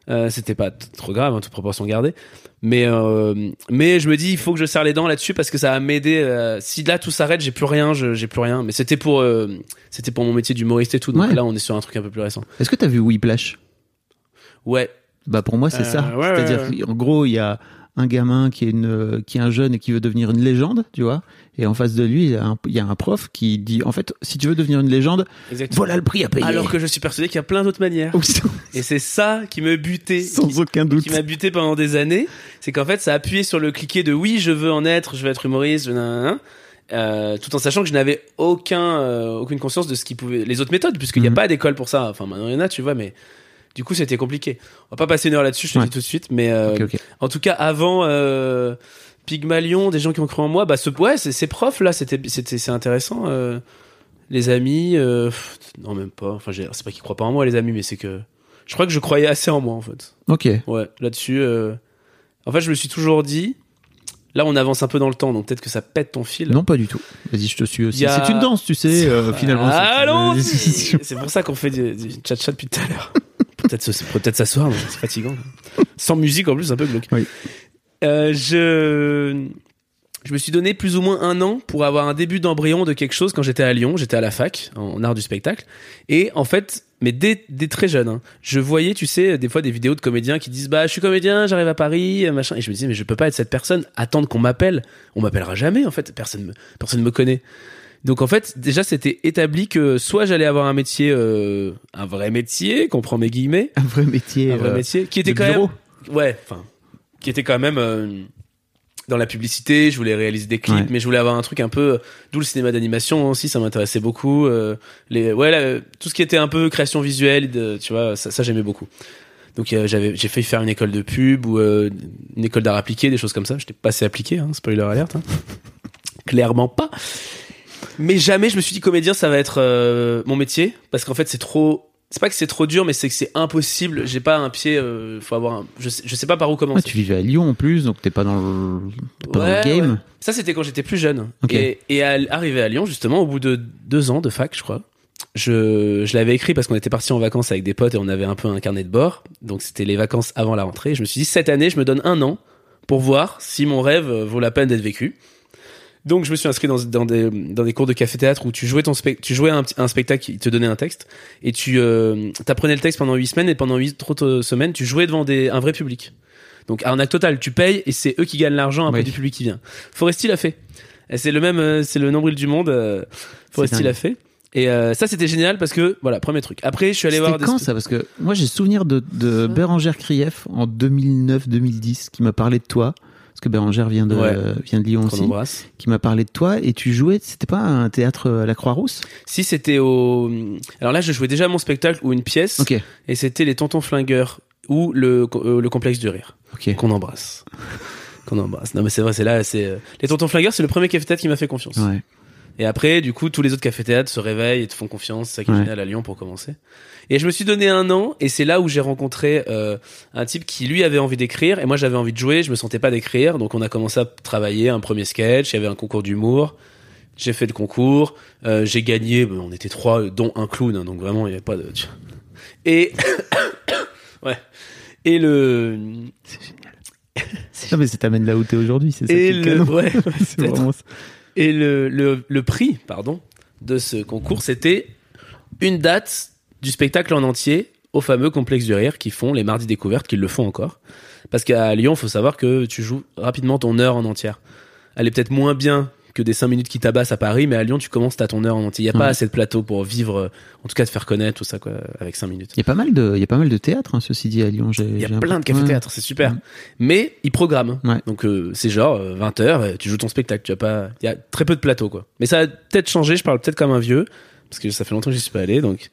Euh, c'était pas t- trop grave, hein, toute proportion gardée. Mais euh, mais je me dis il faut que je serre les dents là-dessus parce que ça va m'aider. Euh, si là tout s'arrête, j'ai plus rien, je, j'ai plus rien. Mais c'était pour euh, c'était pour mon métier d'humoriste et tout. Donc ouais. Là, on est sur un truc un peu plus récent. Est-ce que t'as vu Whiplash? Ouais. Bah pour moi c'est euh, ça, ouais, c'est-à-dire ouais, ouais. en gros il y a un gamin qui est une qui est un jeune et qui veut devenir une légende, tu vois, et en face de lui il y a un, il y a un prof qui dit en fait si tu veux devenir une légende, exactement. Voilà le prix à payer. Alors que je suis persuadé qu'il y a plein d'autres manières. Et c'est ça qui me butait sans qui, aucun doute, qui m'a buté pendant des années, c'est qu'en fait ça appuyait sur le cliquet de oui je veux en être, je veux être humoriste, nan, nan, nan. Euh, tout en sachant que je n'avais aucun euh, aucune conscience de ce qui pouvait les autres méthodes puisqu'il n'y mm-hmm. a pas d'école pour ça. Enfin maintenant il y en a, tu vois, mais du coup, c'était compliqué. On va pas passer une heure là-dessus, je te ouais. dis tout de suite, mais euh, okay, okay. En tout cas, avant euh, Pygmalion, des gens qui ont cru en moi, bah ce ouais, c'est, ces profs là, c'était c'était c'est intéressant. Euh, les amis, euh, pff, non même pas. Enfin, j'ai, c'est pas qu'ils croient pas en moi les amis, mais c'est que je crois que je croyais assez en moi en fait. Ok. Ouais, là-dessus. Euh, en fait, je me suis toujours dit. Là, on avance un peu dans le temps, donc peut-être que ça pète ton fil. Non, pas du tout. Vas-y, je te suis aussi. A... C'est une danse, tu sais. Euh, finalement. Allons. C'est pour ça qu'on fait du, du chat-chat depuis tout à l'heure. Peut-être, peut-être s'asseoir, mais c'est fatigant. Sans musique en plus, un peu glauque. Oui. Euh, je, je me suis donné plus ou moins un an pour avoir un début d'embryon de quelque chose quand j'étais à Lyon. J'étais à la fac, en art du spectacle. Et en fait, mais dès, dès très jeune, hein, je voyais, tu sais, des fois des vidéos de comédiens qui disent « Bah, je suis comédien, j'arrive à Paris, machin. » Et je me disais « Mais je peux pas être cette personne, attendre qu'on m'appelle. On m'appellera jamais, en fait. Personne me, personne me connaît. » Donc en fait, déjà, c'était établi que soit j'allais avoir un métier, euh, un vrai métier, comprends mes guillemets, un vrai métier, un vrai euh, métier, qui était quand bureau. Même, ouais, enfin, qui était quand même euh, dans la publicité. Je voulais réaliser des clips, ouais. mais je voulais avoir un truc un peu, d'où le cinéma d'animation aussi, ça m'intéressait beaucoup. Euh, les, ouais, là, tout ce qui était un peu création visuelle, de, tu vois, ça, ça j'aimais beaucoup. Donc euh, j'avais, j'ai failli faire une école de pub ou euh, une école d'art appliqué, des choses comme ça. J'étais pas assez appliqué, hein, spoiler alerte, hein. Clairement pas. Mais jamais je me suis dit comédien ça va être euh, mon métier parce qu'en fait c'est trop, c'est pas que c'est trop dur mais c'est que c'est impossible, j'ai pas un pied euh, faut avoir un... je, sais, je sais pas par où commencer. Ouais, tu vivais à Lyon en plus donc t'es pas dans le, pas ouais, dans le game ouais. Ça c'était quand j'étais plus jeune okay. et, et à, arrivé à Lyon justement au bout de deux ans de fac je crois je, je l'avais écrit parce qu'on était partis en vacances avec des potes et on avait un peu un carnet de bord donc c'était les vacances avant la rentrée. Je me suis dit cette année je me donne un an pour voir si mon rêve vaut la peine d'être vécu. Donc je me suis inscrit dans, dans des dans des cours de café-théâtre où tu jouais ton spect- tu jouais un, un spectacle, il te donnait un texte et tu euh, t'apprenais le texte pendant huit semaines et pendant huit autres semaines tu jouais devant des un vrai public. Donc arnaque totale, tu payes et c'est eux qui gagnent l'argent après oui. du public qui vient. Foresti l'a fait. Et c'est le même, c'est le nombril du monde. Euh, Foresti l'a fait. Et euh, ça c'était génial parce que voilà, premier truc. Après je suis allé c'était voir quand des... ça parce que moi j'ai souvenir de de Bérangère Krief en deux mille neuf deux mille dix qui m'a parlé de toi. Parce que Bérangère vient de, ouais. euh, vient de Lyon aussi, qui m'a parlé de toi. Et tu jouais, c'était pas un théâtre à la Croix-Rousse ? Si, c'était au... Alors là, je jouais déjà mon spectacle ou une pièce. Okay. Et c'était les Tontons Flingueurs ou le, euh, le Complexe du Rire. Okay. Qu'on embrasse. Qu'on embrasse. Non mais c'est vrai, c'est là, c'est... Les Tontons Flingueurs, c'est le premier café-théâtre qui m'a fait confiance. Ouais. Et après, du coup, tous les autres cafés-théâtres se réveillent et te font confiance. C'est ça qui est génial à Lyon pour commencer. Et je me suis donné un an, et c'est là où j'ai rencontré euh, un type qui, lui, avait envie d'écrire, et moi, j'avais envie de jouer, je me sentais pas d'écrire. Donc, on a commencé à travailler un premier sketch, il y avait un concours d'humour. J'ai fait le concours, euh, j'ai gagné, ben, on était trois, dont un clown, hein, donc vraiment, il y avait pas de... Et... ouais. Et le... C'est génial. Non, mais ça t'amène là où t'es aujourd'hui, c'est ça. Et le... le... Ouais, c'est vraiment ça. Et le, le, le prix, pardon, de ce concours, c'était une date du spectacle en entier au fameux Complexe du Rire qui font les mardis découvertes, qu'ils le font encore. Parce qu'à Lyon, il faut savoir que tu joues rapidement ton heure en entière. Elle est peut-être moins bien que des cinq minutes qui tabassent à Paris, mais à Lyon, tu commences à ton heure en entier. Il n'y a mmh. pas assez de plateaux pour vivre, en tout cas, te faire connaître, tout ça, quoi, avec cinq minutes. Il y a pas mal de, il y a pas mal de théâtre, hein, ceci dit, à Lyon. Il y a plein de cafés-théâtres, ouais. C'est super. Mmh. Mais ils programment. Ouais. Donc, euh, c'est genre, euh, vingt heures, tu joues ton spectacle, tu as pas, il y a très peu de plateaux, quoi. Mais ça a peut-être changé, je parle peut-être comme un vieux, parce que ça fait longtemps que j'y suis pas allé, donc.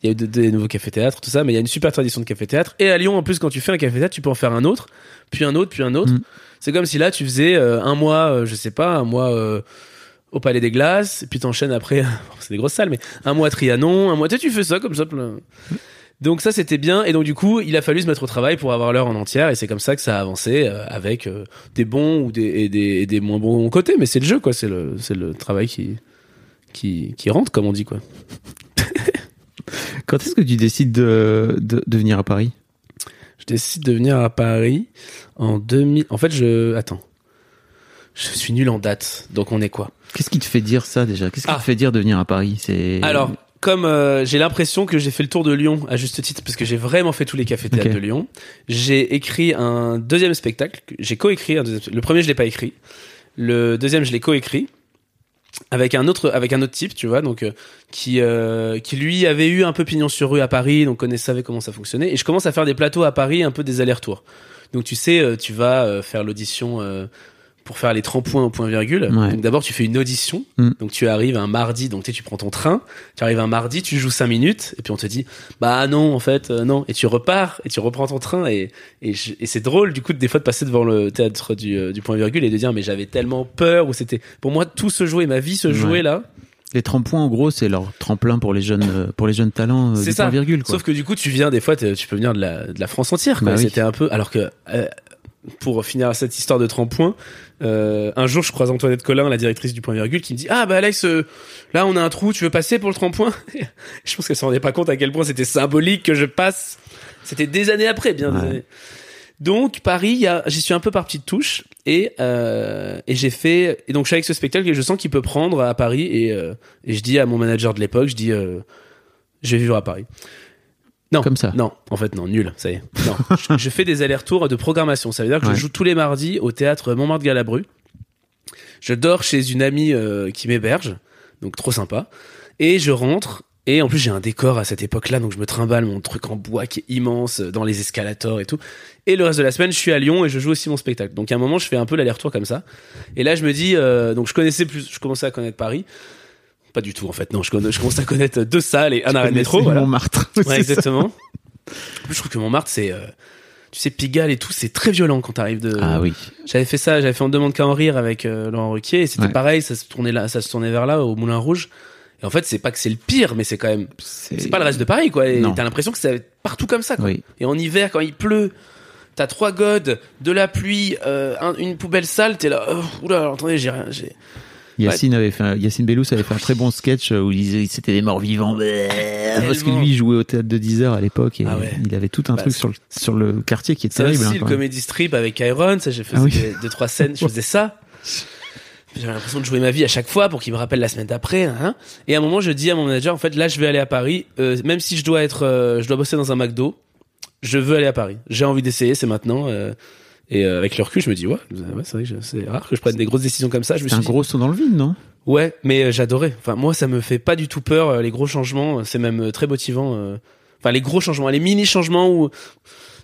Il y a eu des, des nouveaux cafés-théâtres, tout ça, mais il y a une super tradition de café-théâtre. Et à Lyon, en plus, quand tu fais un café-théâtre, tu peux en faire un autre, puis un autre, puis un autre. Mmh. C'est comme si là, tu faisais euh, un mois, euh, je sais pas, un mois euh, au Palais des Glaces, et puis t'enchaînes après, c'est des grosses salles, mais un mois à Trianon, un mois... Tu fais ça, comme ça. Plein. Mmh. Donc ça, c'était bien. Et donc, du coup, il a fallu se mettre au travail pour avoir l'heure en entière. Et c'est comme ça que ça a avancé euh, avec euh, des bons ou des, et des, et des moins bons côtés. Mais c'est le jeu, quoi. C'est le, c'est le travail qui, qui, qui rentre, comme on dit, quoi. Quand est-ce que tu décides de, de, de venir à Paris ? Je décide de venir à Paris en deux mille... En fait, je... Attends. Je suis nul en date, donc on est quoi ? Qu'est-ce qui te fait dire ça, déjà ? Qu'est-ce qui ah. te fait dire de venir à Paris ? C'est... Alors, comme euh, j'ai l'impression que j'ai fait le tour de Lyon, à juste titre, parce que j'ai vraiment fait tous les cafés-théâtres okay. de Lyon, j'ai écrit un deuxième spectacle. J'ai co-écrit un deuxième... Le premier, je l'ai pas écrit. Le deuxième, je l'ai co-écrit. Avec un autre, avec un autre type, tu vois, donc euh, qui, euh, qui lui avait eu un peu pignon sur rue à Paris, donc connaissait, savait comment ça fonctionnait. Et je commence à faire des plateaux à Paris, un peu des allers-retours. Donc tu sais, euh, tu vas euh, faire l'audition euh, pour faire les trente points au point virgule. Ouais. Donc d'abord tu fais une audition. Mm. Donc tu arrives un mardi, donc tu sais, tu prends ton train, tu arrives un mardi, tu joues cinq minutes, et puis on te dit bah non en fait euh, non, et tu repars et tu reprends ton train et et, je, et c'est drôle du coup des fois de passer devant le théâtre du du point virgule et de dire mais j'avais tellement peur où c'était pour moi tout se jouait, ma vie se jouait ouais. là. Les tremplins, en gros, c'est leur tremplin pour les jeunes, pour les jeunes talents. C'est ça. Point virgule, quoi. Sauf que du coup, tu viens des fois, tu peux venir de la, de la France entière. Quoi. Bah oui. C'était un peu. Alors que euh, pour finir cette histoire de tremplin, euh, un jour, je croise Antoinette Collin, la directrice du Point Virgule, qui me dit ah bah Alex, euh, là on a un trou, tu veux passer pour le tremplin ? Je pense qu'elle s'en rendait pas compte à quel point c'était symbolique que je passe. C'était des années après, bien ouais. des années. Donc Paris, y a, j'y suis un peu par petites touches et euh, et j'ai fait et donc je suis avec ce spectacle et je sens qu'il peut prendre à Paris et euh, et je dis à mon manager de l'époque, je dis euh, je vais vivre à Paris. Non, comme ça. Non, en fait non, nul, ça y est. Non, je, je fais des allers-retours de programmation, ça veut dire que ouais. je joue tous les mardis au théâtre Montmartre-Galabru. Je dors chez une amie euh, qui m'héberge, donc trop sympa, et je rentre. Et en plus, j'ai un décor à cette époque-là, donc je me trimballe mon truc en bois qui est immense, dans les escalators et tout. Et le reste de la semaine, je suis à Lyon et je joue aussi mon spectacle. Donc à un moment, je fais un peu l'aller-retour comme ça. Et là, je me dis... Euh, donc je connaissais plus... Je commençais à connaître Paris. Pas du tout, en fait. Non, je, con- je commençais à connaître deux salles et un arrêt de métro. Voilà. Montmartre. Ouais, exactement. En plus, je trouve que Montmartre, c'est... Euh, tu sais, Pigalle et tout, c'est très violent quand t'arrives de... Ah oui. J'avais fait ça, j'avais fait On demande qu'à en rire avec euh, Laurent Ruquier. Et c'était ouais. pareil, ça se tournait là, ça se tournait vers là, au Moulin Rouge. Et en fait, c'est pas que c'est le pire, mais c'est quand même, c'est, c'est pas le reste de Paris, quoi. Et t'as l'impression que c'est partout comme ça, quoi. Oui. Et en hiver, quand il pleut, t'as trois godes, de la pluie, euh, un, une poubelle sale, t'es là, oh, oula, attendez, j'ai rien, j'ai... Yacine ouais. avait fait, un, Yacine Bellous avait fait un très bon sketch où il disait, c'était des morts vivants, parce que lui, il jouait au théâtre de dix heures à l'époque et ah ouais. il avait tout un bah, truc sur le, sur le quartier qui est terrible. C'est aussi hein, le comedy strip avec Iron, ça, j'ai fait ah oui. deux, trois scènes, je faisais ça. j'avais l'impression de jouer ma vie à chaque fois pour qu'il me rappelle la semaine d'après. Hein. Et à un moment, je dis à mon manager, en fait, là, je vais aller à Paris. Euh, même si je dois être, euh, je dois bosser dans un McDo, je veux aller à Paris. J'ai envie d'essayer, c'est maintenant. Euh, et euh, avec le recul, je me dis, ouais, ouais c'est vrai que je, c'est rare que je prenne des grosses décisions comme ça. Je me suis un dit, gros saut dans le vide, non? Ouais, mais euh, j'adorais. Enfin, moi, ça me fait pas du tout peur. Euh, les gros changements, c'est même euh, très motivant. Euh... Enfin, les gros changements, les mini changements où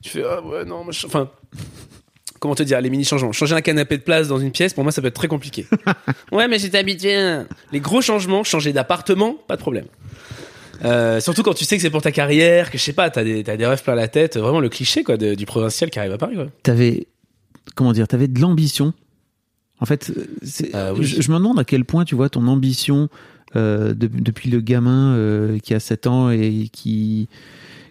tu fais, ah ouais, non, machin. Enfin. Comment te dire, les mini-changements. Changer un canapé de place dans une pièce, pour moi, ça peut être très compliqué. Ouais, mais j'étais habitué. Les gros changements, changer d'appartement, pas de problème. Euh, surtout quand tu sais que c'est pour ta carrière, que je sais pas, t'as des, t'as des rêves plein la tête. Vraiment le cliché, quoi, de, du provincial qui arrive à Paris, quoi. T'avais, comment dire, t'avais de l'ambition. En fait, c'est, euh, oui. je, je me demande à quel point, tu vois, ton ambition, euh, de, depuis le gamin euh, qui a sept ans et qui...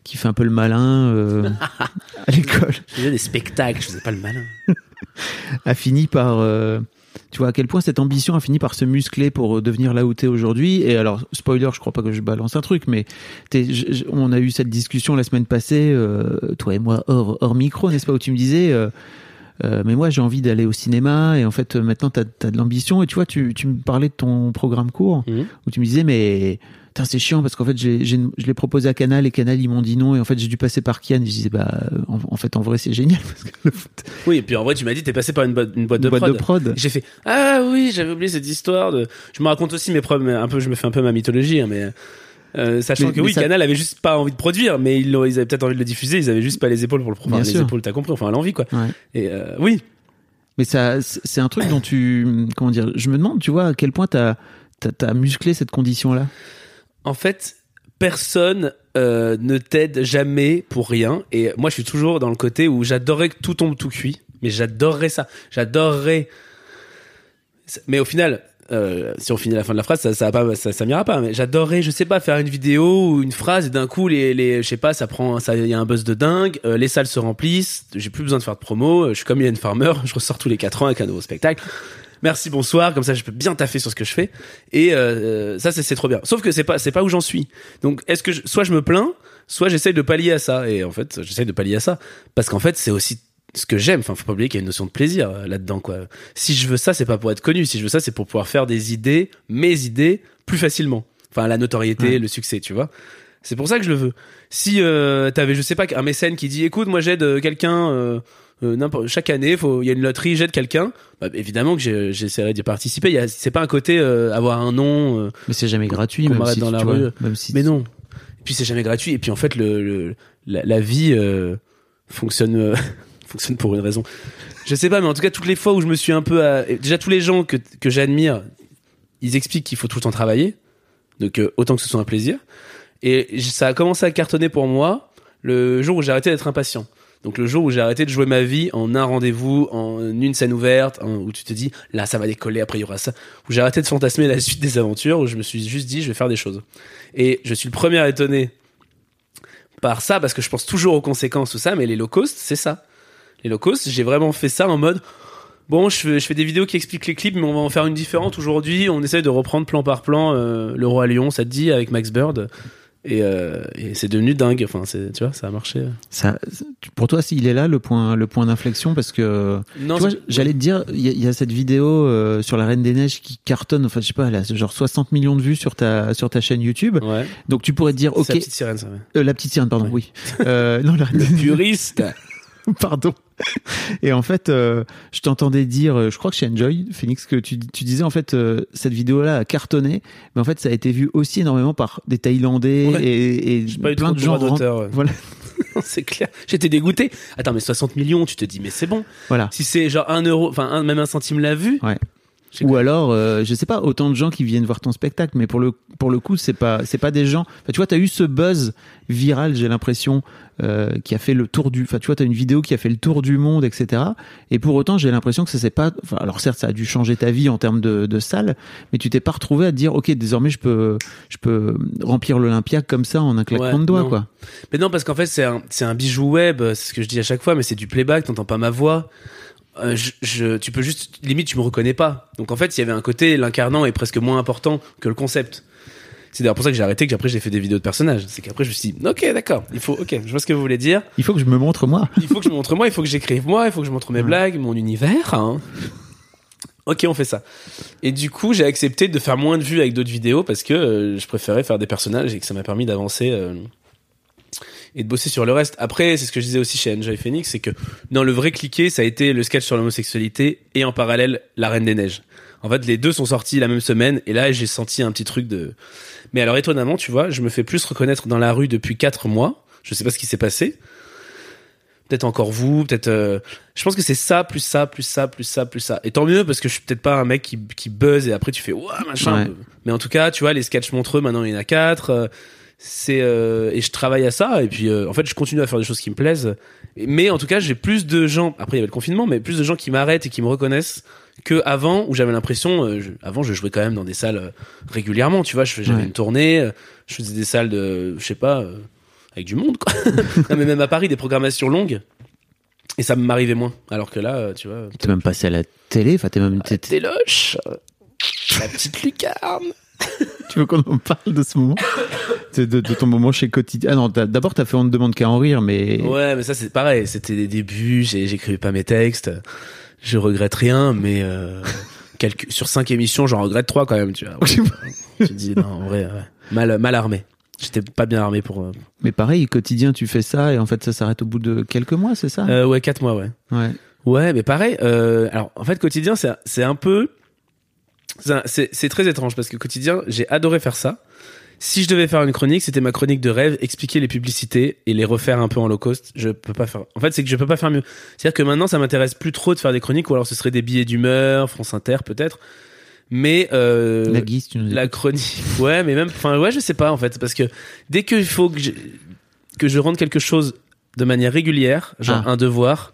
qui fait un peu le malin euh, à l'école. Je faisais des spectacles, je faisais pas le malin. A fini par... Euh, tu vois à quel point cette ambition a fini par se muscler pour devenir là où t'es aujourd'hui. Et alors, spoiler, je crois pas que je balance un truc, mais t'es, j- j- on a eu cette discussion la semaine passée, euh, toi et moi, hors, hors micro, n'est-ce pas, où tu me disais... Euh, Euh, mais moi j'ai envie d'aller au cinéma et en fait euh, maintenant t'as, t'as de l'ambition et tu vois tu, tu me parlais de ton programme court mmh. où tu me disais mais putain, c'est chiant parce qu'en fait j'ai, j'ai, je l'ai proposé à Canal et Canal ils m'ont dit non et en fait j'ai dû passer par Kian et je disais bah en, en fait en vrai c'est génial parce que le foot... Oui et puis en vrai tu m'as dit t'es passé par une, bo- une boîte, de, une boîte prod. de prod j'ai fait ah oui j'avais oublié cette histoire de... je me raconte aussi mes problèmes un peu, je me fais un peu ma mythologie hein, mais Euh, sachant mais, que mais oui ça... Canal avait juste pas envie de produire mais ils, ils avaient peut-être envie de le diffuser, ils avaient juste pas les épaules pour le produire, enfin, les épaules t'as compris, enfin l'envie quoi ouais. Et euh, oui mais ça c'est un truc dont tu comment dire je me demande tu vois à quel point t'as, t'as, t'as musclé cette condition là. En fait personne euh, ne t'aide jamais pour rien et moi je suis toujours dans le côté où j'adorerais que tout tombe tout cuit mais j'adorerais ça j'adorerais mais au final Euh, si on finit la fin de la phrase, ça, ça, ça, ça, ça m'ira pas. Mais j'adorerais, je sais pas, faire une vidéo ou une phrase et d'un coup, les, les, je sais pas, ça prend, ça, il y a un buzz de dingue, euh, les salles se remplissent, j'ai plus besoin de faire de promo, euh, je suis comme Ian Farmer, je ressors tous les quatre ans avec un nouveau spectacle. Merci, bonsoir, comme ça, je peux bien taffer sur ce que je fais. Et euh, ça, c'est, c'est trop bien. Sauf que c'est pas, c'est pas où j'en suis. Donc, est-ce que je, soit je me plains, soit j'essaye de pallier à ça. Et en fait, j'essaye de pallier à ça parce qu'en fait, c'est aussi ce que j'aime, enfin, faut pas oublier qu'il y a une notion de plaisir là-dedans, quoi. Si je veux ça, c'est pas pour être connu. Si je veux ça, c'est pour pouvoir faire des idées, mes idées, plus facilement. Enfin, la notoriété, ouais. Le succès, tu vois. C'est pour ça que je le veux. Si euh, t'avais, je sais pas, un mécène qui dit, écoute, moi j'aide quelqu'un, euh, euh, n'importe, chaque année, il y a une loterie, j'aide quelqu'un. Bah, évidemment que j'ai, j'essaierai d'y participer. Y a, c'est pas un côté euh, avoir un nom. Euh, Mais c'est jamais gratuit, même si, dans la rue. Même si. Mais non. Et puis c'est jamais gratuit. Et puis en fait, le, le la, la vie euh, fonctionne. Euh, fonctionne pour une raison. Je sais pas, mais en tout cas, toutes les fois où je me suis un peu... À... Déjà, tous les gens que, que j'admire, ils expliquent qu'il faut tout le temps travailler. Donc, euh, autant que ce soit un plaisir. Et ça a commencé à cartonner pour moi le jour où j'ai arrêté d'être impatient. Donc, le jour où j'ai arrêté de jouer ma vie en un rendez-vous, en une scène ouverte, hein, où tu te dis, là, ça va décoller, après, il y aura ça. Où j'ai arrêté de fantasmer la suite des aventures, où je me suis juste dit, je vais faire des choses. Et je suis le premier étonné par ça, parce que je pense toujours aux conséquences, tout ça, mais les low cost, c'est ça. Les low cost, j'ai vraiment fait ça en mode bon, je fais, je fais des vidéos qui expliquent les clips, mais on va en faire une différente aujourd'hui. On essaye de reprendre plan par plan euh, Le Roi Lion, ça te dit, avec Max Bird, et, euh, et c'est devenu dingue. Enfin, c'est, tu vois, ça a marché. Ça, pour toi, il est là le point, le point d'inflexion, parce que non, tu vois, j'allais te dire, il y, y a cette vidéo euh, sur la Reine des Neiges qui cartonne. Enfin, je sais pas, elle a genre soixante millions de vues sur ta, sur ta chaîne YouTube. Ouais. Donc tu pourrais te dire, c'est ok, la petite sirène, ça, ouais. euh, la petite sirène, pardon, ouais. oui. Euh, non, la... le puriste. Pardon. Et en fait, euh, je t'entendais dire, je crois que chez Enjoy Phoenix, que tu, tu disais en fait euh, cette vidéo-là a cartonné, mais en fait ça a été vu aussi énormément par des Thaïlandais ouais. et, et plein de, de gens. D'auteur, ouais. Voilà. Non, c'est clair. J'étais dégoûté. Attends, mais soixante millions, tu te dis mais c'est bon. Voilà. Si c'est genre un euro, enfin même un centime la vue. Ouais. Ou quoi. Alors, euh, je sais pas, autant de gens qui viennent voir ton spectacle, mais pour le pour le coup, c'est pas c'est pas des gens. Enfin, tu vois, t'as eu ce buzz viral, j'ai l'impression, euh, qui a fait le tour du. Enfin, tu vois, t'as une vidéo qui a fait le tour du monde, et cetera. Et pour autant, j'ai l'impression que ça c'est pas. Enfin, alors certes, ça a dû changer ta vie en termes de de salle, mais tu t'es pas retrouvé à te dire, ok, désormais, je peux je peux remplir l'Olympia comme ça en un claquement ouais, de doigts, non. quoi. Mais non, parce qu'en fait, c'est un c'est un bijou web, c'est ce que je dis à chaque fois, mais c'est du playback, t'entends pas ma voix. Euh, je, je, tu peux juste, limite, tu me reconnais pas. Donc en fait, il y avait un côté, l'incarnant est presque moins important que le concept. C'est d'ailleurs pour ça que j'ai arrêté, que après j'ai fait des vidéos de personnages. C'est qu'après je me suis dit, ok, d'accord, il faut, ok, je vois ce que vous voulez dire. Il faut que je me montre moi. Il faut que je me montre moi, il faut que j'écrive moi, il faut que je montre mes ouais. blagues, mon univers. Hein. Ok, on fait ça. Et du coup, j'ai accepté de faire moins de vues avec d'autres vidéos parce que euh, je préférais faire des personnages et que ça m'a permis d'avancer euh, et de bosser sur le reste. Après, c'est ce que je disais aussi chez Enjoy Phoenix, c'est que dans le vrai cliqué, ça a été le sketch sur l'homosexualité et en parallèle, la Reine des Neiges. En fait, les deux sont sortis la même semaine et là, j'ai senti un petit truc de... Mais alors, étonnamment, tu vois, je me fais plus reconnaître dans la rue depuis quatre mois. Je sais pas ce qui s'est passé. Peut-être encore vous, peut-être... Euh... Je pense que c'est ça, plus ça, plus ça, plus ça, plus ça. Et tant mieux, parce que je suis peut-être pas un mec qui, qui buzz et après tu fais « Ouah, machin ouais. !» Mais en tout cas, tu vois, les sketchs montreux, maintenant, il y en a quatre. Euh, c'est, euh... Et je travaille à ça. Et puis, euh, en fait, je continue à faire des choses qui me plaisent. Mais en tout cas, j'ai plus de gens... Après, il y avait le confinement, mais plus de gens qui m'arrêtent et qui me reconnaissent qu'avant, où j'avais l'impression... Euh, je... Avant, je jouais quand même dans des salles euh, régulièrement, tu vois. J'avais ouais. une tournée, euh, je faisais des salles de... Je sais pas... Euh... avec du monde, quoi. Non, mais même à Paris, des programmations longues. Et ça m'arrivait moins. Alors que là, tu vois... T'es même passé à la télé, enfin, t'es même... T'es... T'es loche. La petite lucarne. Tu veux qu'on en parle de ce moment de, de, de ton moment chez Quotidien. Ah non, t'as, d'abord, t'as fait On ne demande qu'à en rire, mais... Ouais, mais ça, c'est pareil. C'était des débuts, j'ai, j'écrivais pas mes textes. Je regrette rien, mais... Euh... Quelque... Sur cinq émissions, j'en regrette trois, quand même, tu vois. Je dis, non, en vrai, ouais. mal, mal armé. J'étais pas bien armé pour... Mais pareil, Quotidien, tu fais ça et en fait, ça s'arrête au bout de quelques mois, c'est ça ? euh, Ouais, quatre mois, ouais. Ouais, ouais mais pareil. Euh, alors, en fait, Quotidien, c'est, c'est un peu... C'est, c'est, c'est très étrange parce que Quotidien, j'ai adoré faire ça. Si je devais faire une chronique, c'était ma chronique de rêve, expliquer les publicités et les refaire un peu en low cost. Je peux pas faire... En fait, c'est que je peux pas faire mieux. C'est-à-dire que maintenant, ça m'intéresse plus trop de faire des chroniques ou alors ce serait des billets d'humeur, France Inter peut-être. Mais euh, la guise, tu nous dis. La chronique, ouais, mais même, enfin, ouais, je sais pas en fait, parce que dès qu'il faut que je, que je rende quelque chose de manière régulière, genre ah. un devoir,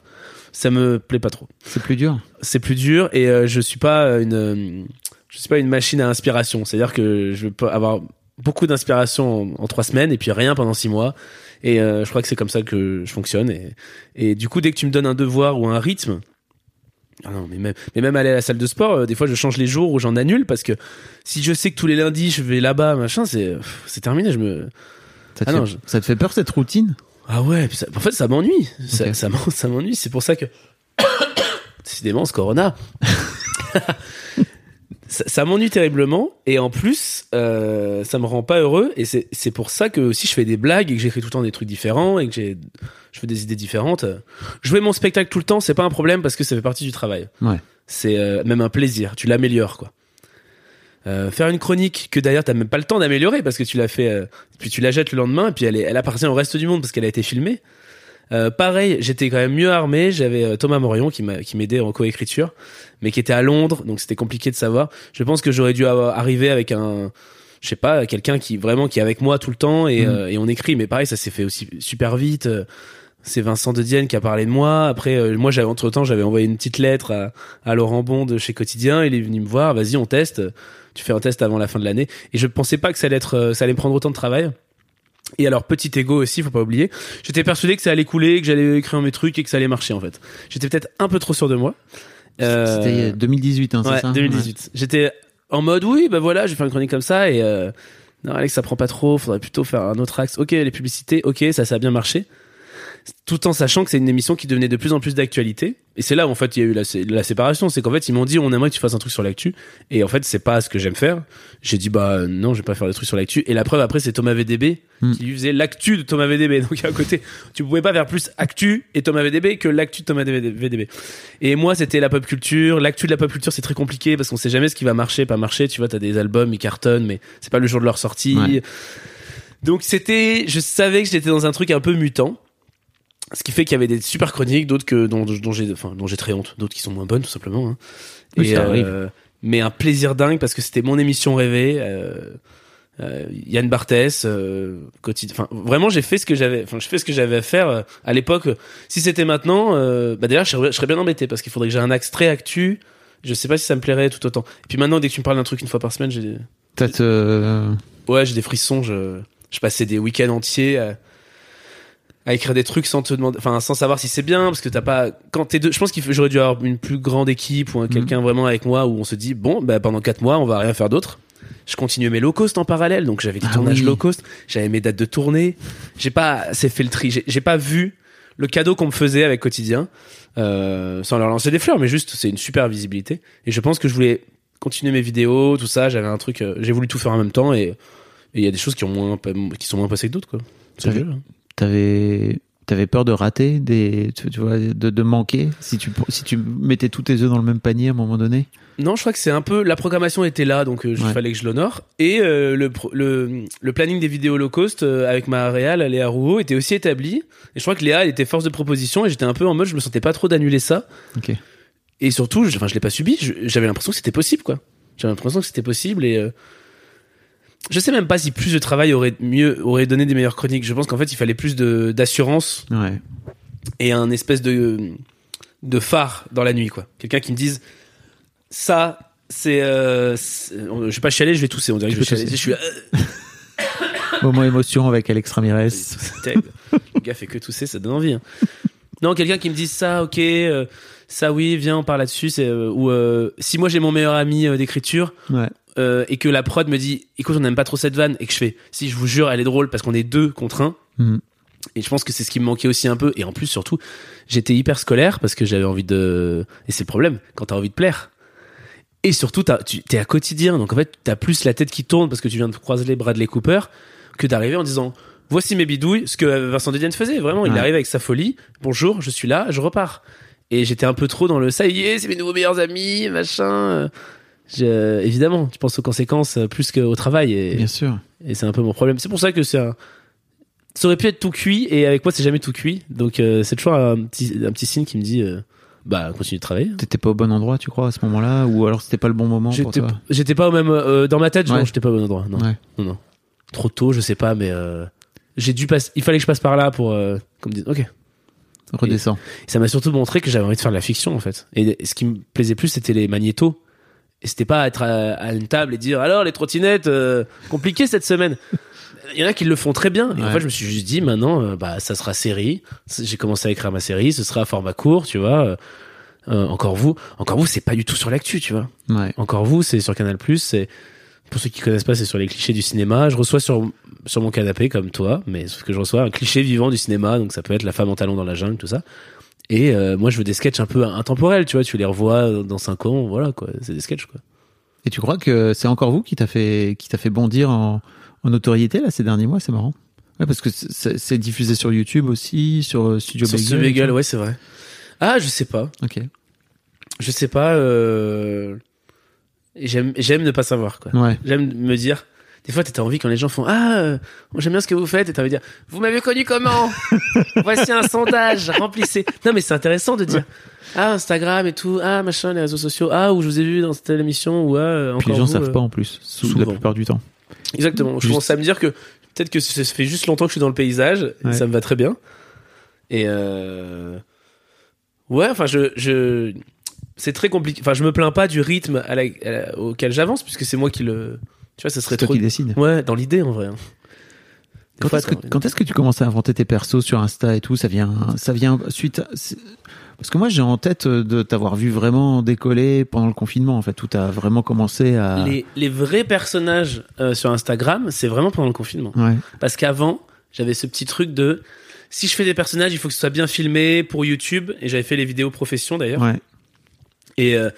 ça me plaît pas trop. C'est plus dur. C'est plus dur et euh, je suis pas une, euh, je suis pas une machine à inspiration. C'est-à-dire que je peux avoir beaucoup d'inspiration en, en trois semaines et puis rien pendant six mois. Et euh, je crois que c'est comme ça que je fonctionne. Et, et du coup, dès que tu me donnes un devoir ou un rythme. Ah non, mais même, mais même aller à la salle de sport, euh, des fois je change les jours ou j'en annule parce que si je sais que tous les lundis je vais là-bas, machin, c'est, c'est terminé. Je me... ça, te ah fait, non, je... ça te fait peur cette routine ? Ah ouais, ça, en fait ça m'ennuie. Okay. Ça, ça, ça m'ennuie, c'est pour ça que. Décidément, ce corona. ça, ça m'ennuie terriblement et en plus, euh, ça me rend pas heureux et c'est, c'est pour ça que si je fais des blagues et que j'écris tout le temps des trucs différents et que j'ai. Je fais des idées différentes. Jouer mon spectacle tout le temps, c'est pas un problème parce que ça fait partie du travail. Ouais. C'est euh, même un plaisir. Tu l'améliores, quoi. Euh, faire une chronique que d'ailleurs t'as même pas le temps d'améliorer parce que tu l'as fait, euh, puis tu la jettes le lendemain et puis elle, est, elle appartient au reste du monde parce qu'elle a été filmée. Euh, pareil, j'étais quand même mieux armé. J'avais euh, Thomas Morion qui, m'a, qui m'aidait en coécriture, mais qui était à Londres, donc c'était compliqué de savoir. Je pense que j'aurais dû avoir, arriver avec un... Je sais pas, quelqu'un qui vraiment qui est avec moi tout le temps et, mmh. euh, et on écrit, mais pareil, ça s'est fait aussi super vite. C'est Vincent Dedienne qui a parlé de moi. Après, euh, moi, j'avais entre temps, j'avais envoyé une petite lettre à, à Laurent Bond de chez Quotidien. Il est venu me voir. Vas-y, on teste. Tu fais un test avant la fin de l'année. Et je pensais pas que ça allait être, ça allait me prendre autant de travail. Et alors, petit égo aussi, faut pas oublier. J'étais persuadé que ça allait couler, que j'allais écrire mes trucs et que ça allait marcher, en fait. J'étais peut-être un peu trop sûr de moi. Euh... C'était deux mille dix-huit, hein, c'est ouais, ça? deux mille dix-huit. Ouais. J'étais en mode, oui, ben bah voilà, je vais faire une chronique comme ça et euh, non, Alex, ça prend pas trop, faudrait plutôt faire un autre axe. Ok, les publicités, ok, ça, ça a bien marché. Tout en sachant que c'est une émission qui devenait de plus en plus d'actualité. Et c'est là où, en fait, il y a eu la, la séparation. C'est qu'en fait, ils m'ont dit, on aimerait que tu fasses un truc sur l'actu. Et en fait, c'est pas ce que j'aime faire. J'ai dit, bah, non, je vais pas faire le truc sur l'actu. Et la preuve, après, c'est Thomas V D B mmh. qui lui faisait l'actu de Thomas V D B. Donc, à côté, tu pouvais pas faire plus actu et Thomas V D B que l'actu de Thomas V D B. Et moi, c'était la pop culture. L'actu de la pop culture, c'est très compliqué parce qu'on sait jamais ce qui va marcher, pas marcher. Tu vois, t'as des albums, ils cartonnent, mais c'est pas le jour de leur sortie. Ouais. Donc, c'était, je savais que j'étais dans un truc un peu mutant. Ce qui fait qu'il y avait des super chroniques, d'autres que dont, dont j'ai, enfin dont j'ai très honte, d'autres qui sont moins bonnes tout simplement. Hein. Oui, et, ça arrive. Euh, mais un plaisir dingue parce que c'était mon émission rêvée. Euh, euh, Yann Barthès, euh, quotidien. Enfin vraiment, j'ai fait ce que j'avais. Enfin, je fais ce que j'avais à faire à l'époque. Si c'était maintenant, euh, bah d'ailleurs, je serais, je serais bien embêté parce qu'il faudrait que j'ai un axe très actu. Je sais pas si ça me plairait tout autant. Et puis maintenant, dès que tu me parles d'un truc une fois par semaine, j'ai. Peut-être. Euh... Ouais, j'ai des frissons. Je, je passais des week-ends entiers. À... à écrire des trucs sans te demander, enfin sans savoir si c'est bien parce que t'as pas quand t'es deux, je pense qu'il faut, j'aurais dû avoir une plus grande équipe ou un, mmh. quelqu'un vraiment avec moi où on se dit bon bah pendant quatre mois on va rien faire d'autre. Je continuais mes low cost en parallèle donc j'avais des ah tournages oui. low cost, j'avais mes dates de tournée, j'ai pas assez fait le tri, j'ai, j'ai pas vu le cadeau qu'on me faisait avec Quotidien, euh, sans leur lancer des fleurs, mais juste c'est une super visibilité. Et je pense que je voulais continuer mes vidéos, tout ça. J'avais un truc, euh, j'ai voulu tout faire en même temps, et il y a des choses qui, ont moins, qui sont moins passées que d'autres, quoi. C'est t'avais, t'avais, t'avais peur de rater, des, tu, tu vois, de, de manquer si tu, si tu mettais tous tes œufs dans le même panier à un moment donné? Non, je crois que c'est un peu... La programmation était là, donc il euh, ouais. fallait que je l'honore. Et euh, le, le, le planning des vidéos low cost euh, avec ma réal, Léa Rouault, était aussi établi. Et je crois que Léa, elle était force de proposition, et j'étais un peu en mode, je me sentais pas trop d'annuler ça. Okay. Et surtout, je, enfin, je l'ai pas subi, je, j'avais l'impression que c'était possible, quoi. J'avais l'impression que c'était possible, et... Euh, je sais même pas si plus de travail aurait, mieux, aurait donné des meilleures chroniques. Je pense qu'en fait, il fallait plus de, d'assurance, ouais. et un espèce de, de phare dans la nuit, quoi. Quelqu'un qui me dise... Ça, c'est, euh, c'est. Je vais pas chialer, je vais tousser. On dirait que je vais chialer. Je suis. Moment émotion avec Alex Ramirez. Le gars fait que tousser, ça donne envie. Hein. Non, quelqu'un qui me dise ça, ok, euh, ça oui, viens, on parle là-dessus. C'est, euh, ou euh, si moi j'ai mon meilleur ami euh, d'écriture, ouais. euh, et que la prod me dit, écoute, on n'aime pas trop cette vanne, et que je fais, si je vous jure, elle est drôle parce qu'on est deux contre un. Mm. Et je pense que c'est ce qui me manquait aussi un peu. Et en plus, surtout, j'étais hyper scolaire parce que j'avais envie de. Et c'est le problème, quand t'as envie de plaire. Et surtout, tu, t'es à Quotidien, donc en fait, t'as plus la tête qui tourne parce que tu viens de croiser les Bradley Cooper que d'arriver en disant « Voici mes bidouilles », ce que Vincent Dedienne faisait, vraiment. Il ouais. arrive avec sa folie « Bonjour, je suis là, je repars ». Et j'étais un peu trop dans le « Ça y est, c'est mes nouveaux meilleurs amis, machin ». Je, évidemment, tu penses aux conséquences plus qu'au travail. Et, bien sûr. Et c'est un peu mon problème. C'est pour ça que c'est un... Ça aurait pu être tout cuit, et avec moi, c'est jamais tout cuit. Donc euh, c'est toujours un petit, un petit signe qui me dit... Euh, bah continue de travailler. T'étais pas au bon endroit, tu crois, à ce moment-là, ou alors c'était pas le bon moment? J'étais, pour toi. J'étais pas au même euh, dans ma tête, je ouais. j'étais pas au bon endroit. Non, ouais. non, non. Trop tôt, je sais pas, mais euh, j'ai dû passer. Il fallait que je passe par là pour, euh, comme dire, ok. Redescends. Et, et ça m'a surtout montré que j'avais envie de faire de la fiction, en fait. Et ce qui me plaisait plus, c'était les magnétos. Et c'était pas être à, à une table et dire alors les trottinettes, euh, compliqué cette semaine. Il y en a qui le font très bien. Et ouais. en fait, je me suis juste dit, maintenant, euh, bah, ça sera série. J'ai commencé à écrire ma série. Ce sera à format court, tu vois. Euh, Encore vous. Encore vous, c'est pas du tout sur l'actu, tu vois. Ouais. Encore vous, c'est sur Canal+. C'est... Pour ceux qui connaissent pas, c'est sur les clichés du cinéma. Je reçois sur, sur mon canapé, comme toi, mais sauf que je reçois un cliché vivant du cinéma. Donc, ça peut être la femme en talons dans la jungle, tout ça. Et euh, moi, je veux des sketchs un peu intemporels, tu vois. Tu les revois dans cinq ans, voilà, quoi. C'est des sketchs, quoi. Et tu crois que c'est Encore vous qui t'a fait, qui t'a fait bondir en... en notoriété, là, ces derniers mois, c'est marrant. Ouais, parce que c'est, c'est diffusé sur YouTube aussi, sur Studio Bagel. Sur Studio Bagel, ouais, c'est vrai. Ah, je sais pas. Ok. Je sais pas. Euh... J'aime, j'aime ne pas savoir, quoi. Ouais. J'aime me dire. Des fois, t'as envie quand les gens font ah, euh, j'aime bien ce que vous faites, et t'as envie de dire vous m'avez connu comment ? Voici un sondage, remplissez. Non, mais c'est intéressant de dire ah, Instagram et tout, ah, machin, les réseaux sociaux, ah, où je vous ai vu dans cette émission, ou ah, euh, encore. Puis les gens vous, savent euh... pas en plus, sous souvent. La plupart du temps. Exactement, je juste. Pense à me dire que peut-être que ça fait juste longtemps que je suis dans le paysage, ouais. et ça me va très bien. Et euh... ouais, enfin, je, je... c'est très compliqué. Enfin, je me plains pas du rythme à la... À la... auquel j'avance, puisque c'est moi qui le. Tu vois, ça serait c'est trop. Toi qui décide. Ouais, dans l'idée en vrai. Hein. Quand, fois, est-ce que, quand est-ce que tu commences à inventer tes persos sur Insta et tout ? Ça vient, ça vient suite. À... Parce que moi, j'ai en tête de t'avoir vu vraiment décoller pendant le confinement. En fait, tout a vraiment commencé à... Les, les vrais personnages euh, sur Instagram, c'est vraiment pendant le confinement. Ouais. Parce qu'avant, j'avais ce petit truc de... Si je fais des personnages, il faut que ce soit bien filmé pour YouTube. Et j'avais fait les vidéos profession, d'ailleurs. Ouais. Et euh,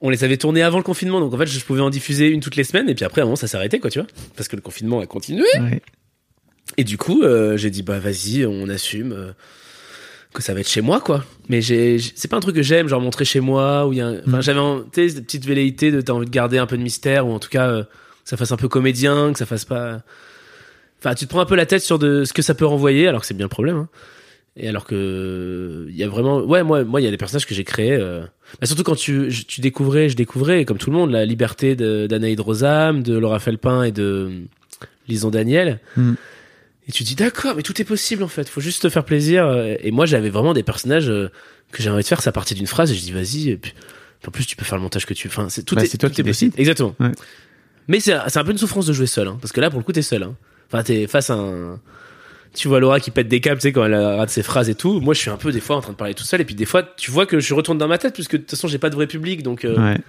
on les avait tournées avant le confinement. Donc, en fait, je pouvais en diffuser une toutes les semaines. Et puis après, à un moment, ça s'arrêtait, quoi, tu vois. Parce que le confinement a continué. Ouais. Et du coup, euh, j'ai dit, bah, vas-y, on assume... Euh, que ça va être chez moi, quoi. Mais j'ai, j'ai c'est pas un truc que j'aime, genre montrer chez moi où il y a un, enfin, j'avais tu sais, des petites velléités de t'as envie de garder un peu de mystère, ou en tout cas euh, que ça fasse un peu comédien, que ça fasse pas, enfin tu te prends un peu la tête sur de ce que ça peut renvoyer, alors que c'est bien le problème, hein. Et alors que il y a vraiment, ouais, moi moi il y a des personnages que j'ai créés, euh... bah, surtout quand tu je, tu découvrais je découvrais comme tout le monde la liberté de, d'Anaïde Rosam, de Laura Felpin et de Lison Daniel. Mm. Et tu te dis d'accord, mais tout est possible en fait, faut juste te faire plaisir. Et moi j'avais vraiment des personnages que j'avais envie de faire, ça partait d'une phrase et je dis vas-y, et puis en plus tu peux faire le montage que tu veux, enfin c'est tout, bah, est, c'est toi tout qui est possible. Exactement. Ouais. Mais c'est, c'est un peu une souffrance de jouer seul, hein, parce que là pour le coup t'es seul, hein. Enfin t'es face à un, tu vois Laura qui pète des câbles, tu sais, quand elle rate ses phrases et tout. Moi je suis un peu des fois en train de parler tout seul, et puis des fois tu vois que je retourne dans ma tête, puisque de toute façon j'ai pas de vrai public, donc euh, ouais.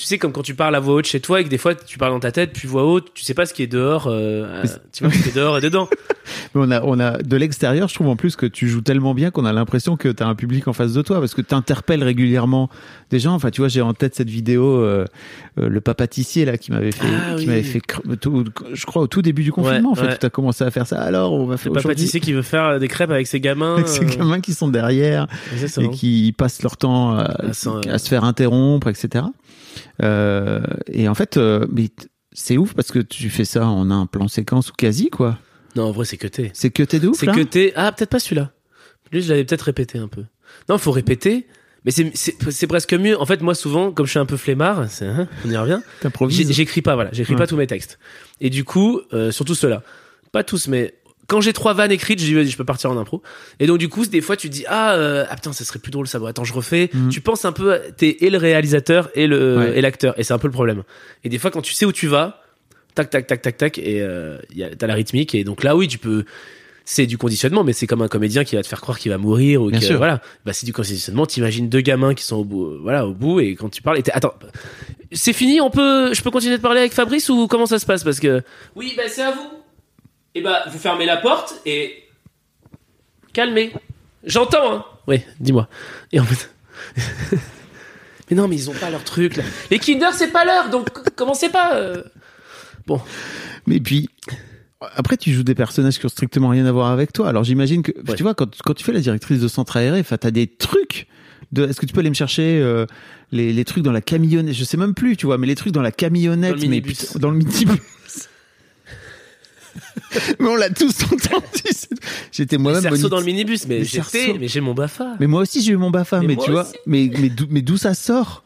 Tu sais, comme quand tu parles à voix haute chez toi et que des fois tu parles dans ta tête puis voix haute, tu sais pas ce qui est dehors, euh, tu vois ce qui est dehors et dedans. Mais on a, on a, de l'extérieur, je trouve en plus que tu joues tellement bien qu'on a l'impression que t'as un public en face de toi parce que t'interpelles régulièrement des gens. Enfin, tu vois, j'ai en tête cette vidéo, euh, euh, le papa pâtissier, là, qui m'avait fait, ah, qui oui. m'avait fait, tout, je crois, au tout début du confinement, ouais, en fait, ouais. tu as commencé à faire ça. Alors, on va faire. Le papa pâtissier qui veut faire des crêpes avec ses gamins. Avec euh... ses gamins qui sont derrière. Exactement. Et qui passent leur temps à, à, sans, à se faire interrompre, et cetera. Euh, et en fait, euh, mais c'est ouf parce que tu fais ça en un plan séquence ou quasi, quoi. Non, en vrai, c'est cuté. C'est cuté de ouf, là ? C'est cuté. Ah, peut-être pas celui-là. Lui, je l'avais peut-être répété un peu. Non, faut répéter. Mais c'est, c'est, c'est presque mieux. En fait, moi, souvent, comme je suis un peu flemmard, c'est, hein, on y revient. T'improvises. J'écris pas, voilà. J'écris ouais. pas tous mes textes. Et du coup, euh, surtout ceux-là. Pas tous, mais quand j'ai trois vannes écrites, je dis, vas-y, je peux partir en impro. Et donc, du coup, des fois, tu dis, ah, euh, ah putain, ça serait plus drôle, ça. Bon, attends, je refais. Mm-hmm. Tu penses un peu, à, t'es et le réalisateur et le, ouais. et l'acteur. Et c'est un peu le problème. Et des fois, quand tu sais où tu vas, tac, tac, tac, tac, tac, et euh, y a, t'as la rythmique. Et donc là, oui, tu peux, c'est du conditionnement, mais c'est comme un comédien qui va te faire croire qu'il va mourir ou que, voilà. Bah, c'est du conditionnement. T'imagines deux gamins qui sont au bout, voilà, au bout, et quand tu parles, et t'es, attends, c'est fini, on peut, je peux continuer de parler avec Fabrice ou comment ça se passe? Parce que, oui, bah, c'est à vous. Et bah, vous fermez la porte et calmez. J'entends, hein. Oui, dis-moi. Et en fait, mais non, mais ils ont pas leur truc, là. Les Kinder, c'est pas l'heure, donc commencez pas. Euh... Bon. Mais puis, après, tu joues des personnages qui ont strictement rien à voir avec toi. Alors, j'imagine que, ouais. tu vois, quand, quand tu fais la directrice de centre aéré, enfin, t'as des trucs de, est-ce que tu peux aller me chercher, euh, les, les trucs dans la camionnette? Je sais même plus, tu vois, mais les trucs dans la camionnette, dans le minibus. Mais putain, dans le minibus. Mais on l'a tous entendu. J'étais moi-même. Les cerceaux moni- dans le minibus, mais j'étais, mais j'ai mon BAFA. Mais moi aussi, j'ai eu mon BAFA, mais, mais tu vois, mais, mais, d'o- mais d'où ça sort?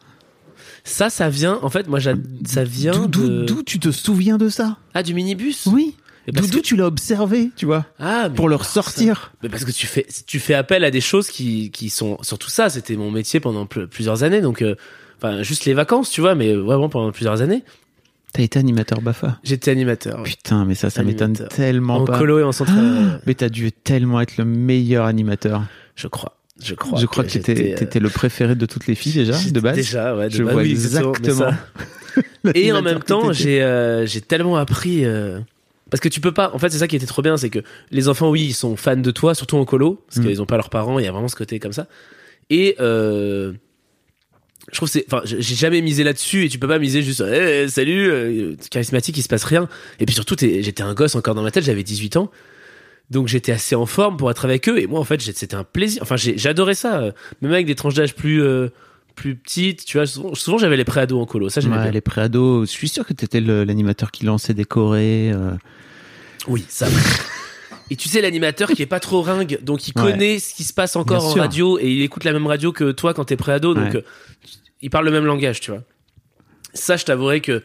Ça, ça vient, en fait, moi, j'a... ça vient. D'où, de... d'où tu te souviens de ça? Ah, du minibus? Oui. D'où que... tu l'as observé, tu vois, ah, pour le ressortir. Mais parce que tu fais, tu fais appel à des choses qui, qui sont, surtout ça, c'était mon métier pendant plusieurs années, donc, euh, enfin, juste les vacances, tu vois, mais vraiment pendant plusieurs années. T'as été animateur BAFA? J'étais animateur. Putain, mais ça, ça animateur. M'étonne tellement en pas. En colo et en centre. Ah, mais t'as dû tellement être le meilleur animateur. Je crois. Je crois. Je crois que, que t'étais, euh... t'étais le préféré de toutes les filles déjà, de base. Déjà, ouais. De je base, vois oui, exactement. Ça... et en même temps, j'ai, euh, j'ai tellement appris. Euh... Parce que tu peux pas. En fait, c'est ça qui était trop bien, c'est que les enfants, oui, ils sont fans de toi, surtout en colo, parce mmh. qu'ils ont pas leurs parents. Il y a vraiment ce côté comme ça. Et euh... je trouve que c'est, enfin, j'ai jamais misé là-dessus et tu peux pas miser juste, hey, salut, euh, charismatique, il se passe rien. Et puis surtout, t'es, j'étais un gosse encore dans ma tête, j'avais dix-huit ans. Donc j'étais assez en forme pour être avec eux et moi, en fait, c'était un plaisir. Enfin, j'ai, j'adorais ça. Même avec des tranches d'âge plus, euh, plus petites, tu vois. Souvent, souvent j'avais les préados en colo. Ça, j'aimais ouais, bien. Les préados, je suis sûr que t'étais le, l'animateur qui lançait des chorés. Euh... Oui, ça. Et tu sais, l'animateur qui est pas trop ringue, donc il ouais. connaît ce qui se passe encore bien en sûr. Radio et il écoute la même radio que toi quand t'es pré-ado, donc ouais. euh, il parle le même langage, tu vois. Ça, je t'avouerais que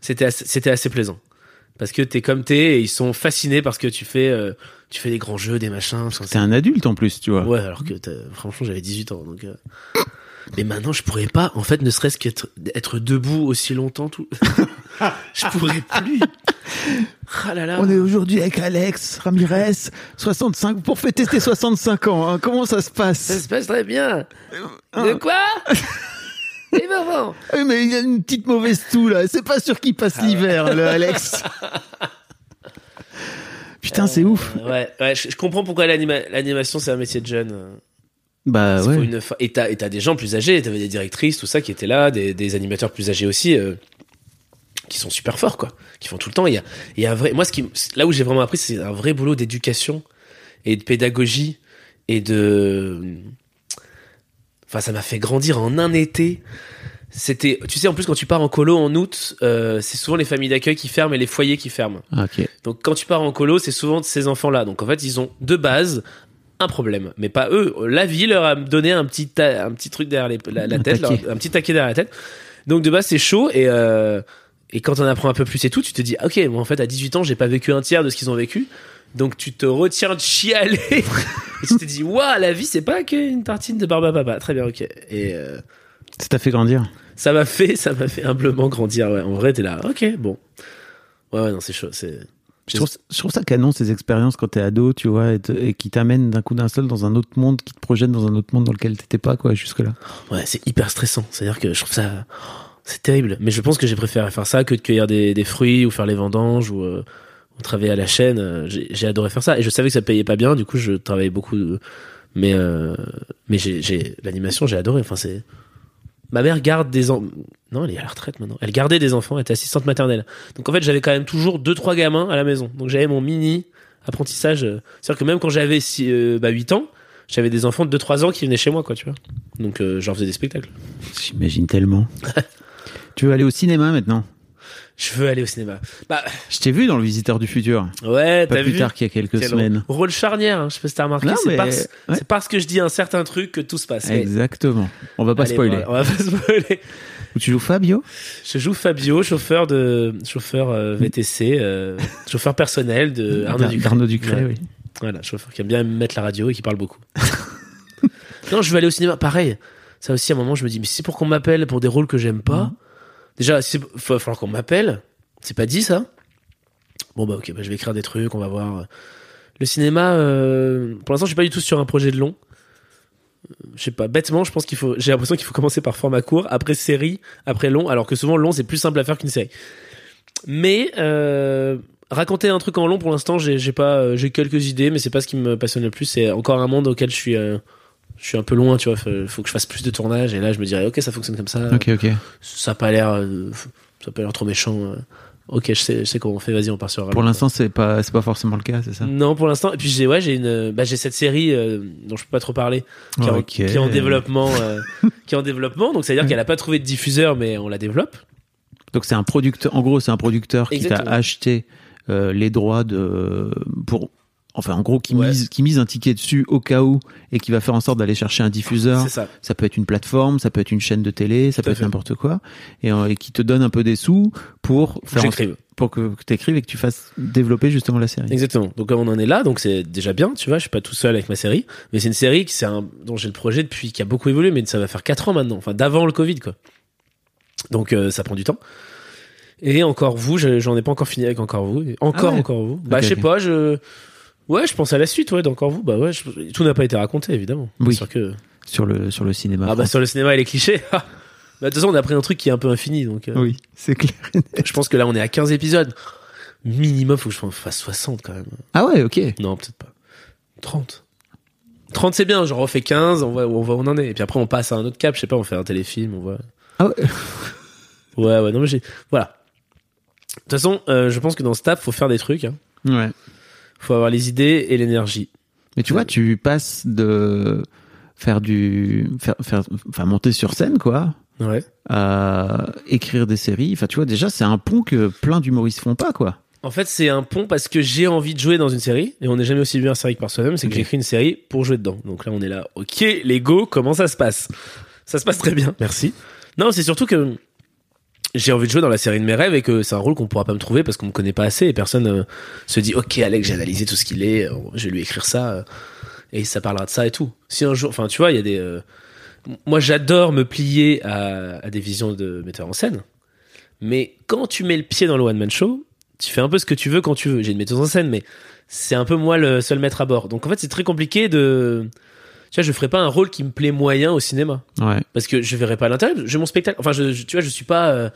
c'était assez, c'était assez plaisant. Parce que t'es comme t'es et ils sont fascinés parce que tu fais, euh, tu fais des grands jeux, des machins. Parce que t'es un adulte en plus, tu vois. Ouais, alors que franchement, j'avais dix-huit ans, donc. Euh... Mais maintenant, je pourrais pas, en fait, ne serait-ce qu'être être debout aussi longtemps. Tout... je pourrais plus. Ah là là. On est aujourd'hui avec Alex Ramirez, soixante-cinq, pour fêter tes soixante-cinq ans. Hein. Comment ça se passe? Ça se passe très bien. Hein. De quoi? Les mamans. Oui, mais il y a une petite mauvaise toux, là. C'est pas sûr qu'il passe ah, l'hiver, ouais. le Alex. Putain, euh, c'est ouf. Ouais, ouais je, je comprends pourquoi l'anima- l'animation, c'est un métier de jeune. Bah, ouais. Une fa- et, t'as, et t'as des gens plus âgés, t'avais des directrices, tout ça qui étaient là, des, des animateurs plus âgés aussi, euh, qui sont super forts, quoi, qui font tout le temps. Il y a, il y a un vrai. Moi, ce qui, là où j'ai vraiment appris, c'est un vrai boulot d'éducation et de pédagogie et de. Enfin, ça m'a fait grandir en un été. C'était, tu sais, en plus, quand tu pars en colo en août, euh, c'est souvent les familles d'accueil qui ferment et les foyers qui ferment. Okay. Donc, quand tu pars en colo, c'est souvent ces enfants-là. Donc, en fait, ils ont de base. Un problème, mais pas eux. La vie leur a donné un petit, ta- un petit truc derrière les, la, la un tête, leur, un petit taquet derrière la tête. Donc de base, c'est chaud et, euh, et quand on apprend un peu plus et tout, tu te dis, ok, moi en fait, à dix-huit ans, j'ai pas vécu un tiers de ce qu'ils ont vécu. Donc tu te retiens de chialer et tu te dis, waouh, la vie, c'est pas qu'une tartine de barbe à papa. Très bien, ok. Et euh, ça t'a fait grandir? Ça m'a fait, ça m'a fait humblement grandir. Ouais, en vrai, t'es là, ok, bon. Ouais, ouais, non, c'est chaud, c'est. Je trouve, je trouve ça canon, ces expériences quand t'es ado, tu vois, et, te, et qui t'amènent d'un coup d'un seul dans un autre monde, qui te projette dans un autre monde dans lequel t'étais pas, quoi, jusque-là. Ouais, c'est hyper stressant. C'est-à-dire que je trouve ça... C'est terrible. Mais je pense que j'ai préféré faire ça que de cueillir des, des fruits ou faire les vendanges ou, euh, ou on travaillait à la chaîne, j'ai, j'ai adoré faire ça et je savais que ça payait pas bien, du coup je travaillais beaucoup, mais euh, mais j'ai, j'ai l'animation, j'ai adoré. Enfin c'est, ma mère garde des en... non, elle est à la retraite maintenant, elle gardait des enfants, elle était assistante maternelle, donc en fait j'avais quand même toujours deux trois gamins à la maison, donc j'avais mon mini apprentissage, c'est-à-dire que même quand j'avais six, euh, bah huit ans, j'avais des enfants de deux trois ans qui venaient chez moi, quoi, tu vois. Donc euh, j'en faisais des spectacles. J'imagine tellement. Tu veux aller au cinéma maintenant? Je veux aller au cinéma. Bah, je t'ai vu dans Le Visiteur du Futur. Ouais, pas t'as vu. Pas plus tard qu'il y a quelques semaines. Rôle charnière, hein, je sais pas si t'as remarqué. Non, c'est, mais... parce, ouais. c'est parce que je dis un certain truc que tout se passe. Exactement. On va pas Allez, spoiler. On va pas spoiler. Tu joues Fabio? Je joue Fabio, chauffeur de chauffeur euh, V T C, euh, chauffeur personnel de Arnaud Ducret. Arnaud Ducret, oui. Voilà, chauffeur qui aime bien mettre la radio et qui parle beaucoup. Non, je veux aller au cinéma. Pareil. Ça aussi, à un moment, je me dis, mais c'est pour qu'on m'appelle pour des rôles que j'aime pas. Mmh. Déjà, il va falloir qu'on m'appelle. C'est pas dit, ça. Bon, bah, ok, bah, je vais écrire des trucs, on va voir. Le cinéma, euh, pour l'instant, je suis pas du tout sur un projet de long. Je sais pas, bêtement, je pense qu'il faut. J'ai l'impression qu'il faut commencer par format court, après série, après long, alors que souvent, long, c'est plus simple à faire qu'une série. Mais, euh, raconter un truc en long, pour l'instant, j'ai, j'ai pas. J'ai quelques idées, mais c'est pas ce qui me passionne le plus. C'est encore un monde auquel je suis. Euh, Je suis un peu loin, tu vois. Faut, faut que je fasse plus de tournages. Et là, je me dirais, ok, ça fonctionne comme ça. Ok, ok. Ça a pas l'air, euh, ça a pas l'air trop méchant. Ok, je sais, je sais comment on fait. Vas-y, on part sur. Pour l'instant, c'est pas, c'est pas forcément le cas, c'est ça? Non, pour l'instant. Et puis j'ai, ouais, j'ai une, bah j'ai cette série euh, dont je peux pas trop parler, qui, oh, okay. en, qui est en développement, euh, qui est en développement. Donc, ça veut dire qu'elle a pas trouvé de diffuseur, mais on la développe. Donc, c'est un producteur. En gros, c'est un producteur Exactement. qui t'a acheté euh, les droits de pour. Enfin, en gros, qui, ouais. mise, qui mise un ticket dessus au cas où et qui va faire en sorte d'aller chercher un diffuseur. C'est ça. Ça peut être une plateforme, ça peut être une chaîne de télé, ça Tout peut fait. être n'importe quoi. Et, euh, et qui te donne un peu des sous pour faire en, pour que tu écrives et que tu fasses développer justement la série. Exactement. Donc, on en est là. Donc, c'est déjà bien, tu vois. Je suis pas tout seul avec ma série. Mais c'est une série qui, c'est un, dont j'ai le projet depuis, qui a beaucoup évolué, mais ça va faire quatre ans maintenant. Enfin, d'avant le Covid, quoi. Donc, euh, ça prend du temps. Et Encore vous, j'en ai pas encore fini avec Encore vous. Encore, ah ouais. Encore vous. Bah, okay, je sais okay. pas, je. Ouais, je pense à la suite, ouais, d'Encore vous. Bah ouais, je... tout n'a pas été raconté, évidemment. Oui. Sûr que... Sur le, sur le cinéma. Ah bah, sur le cinéma et les clichés. bah, de toute façon, on a pris un truc qui est un peu infini, donc. Euh... Oui, c'est clair. Je pense que là, on est à quinze épisodes. Minimum, faut que je fasse soixante quand même. Ah ouais, ok. Non, peut-être pas. trente trente, c'est bien. Genre, on fait quinze, on voit où on, on en est. Et puis après, on passe à un autre cap, je sais pas, on fait un téléfilm, on voit. Ah ouais. ouais, ouais, non, mais j'ai. Voilà. De toute façon, euh, je pense que dans ce taf, faut faire des trucs. Hein. Ouais. Faut avoir les idées et l'énergie. Mais tu ouais. vois, tu passes de faire du, faire, faire, enfin monter sur scène, quoi. Ouais. À écrire des séries. Enfin, tu vois, déjà, c'est un pont que plein d'humoristes font pas, quoi. En fait, c'est un pont parce que j'ai envie de jouer dans une série et on n'est jamais aussi bien série que par soi-même. C'est okay. que j'écris une série pour jouer dedans. Donc là, on est là. Ok, les go, comment ça se passe? Ça se passe très bien. Merci. Non, c'est surtout que j'ai envie de jouer dans la série de mes rêves et que c'est un rôle qu'on pourra pas me trouver parce qu'on me connaît pas assez et personne euh, se dit ok Alex, j'ai analysé tout ce qu'il est, euh, je vais lui écrire ça euh, et ça parlera de ça et tout. Si un jour, enfin tu vois, il y a des euh, moi j'adore me plier à, à des visions de metteur en scène, mais quand tu mets le pied dans le one man show, tu fais un peu ce que tu veux quand tu veux. J'ai une metteuse en scène, mais c'est un peu moi le seul maître à bord, donc en fait c'est très compliqué de, tu vois, je ferai pas un rôle qui me plaît moyen au cinéma. Ouais. Parce que je verrai pas l'intérêt. J'ai mon spectacle. Enfin, je, je, tu vois, je suis pas euh,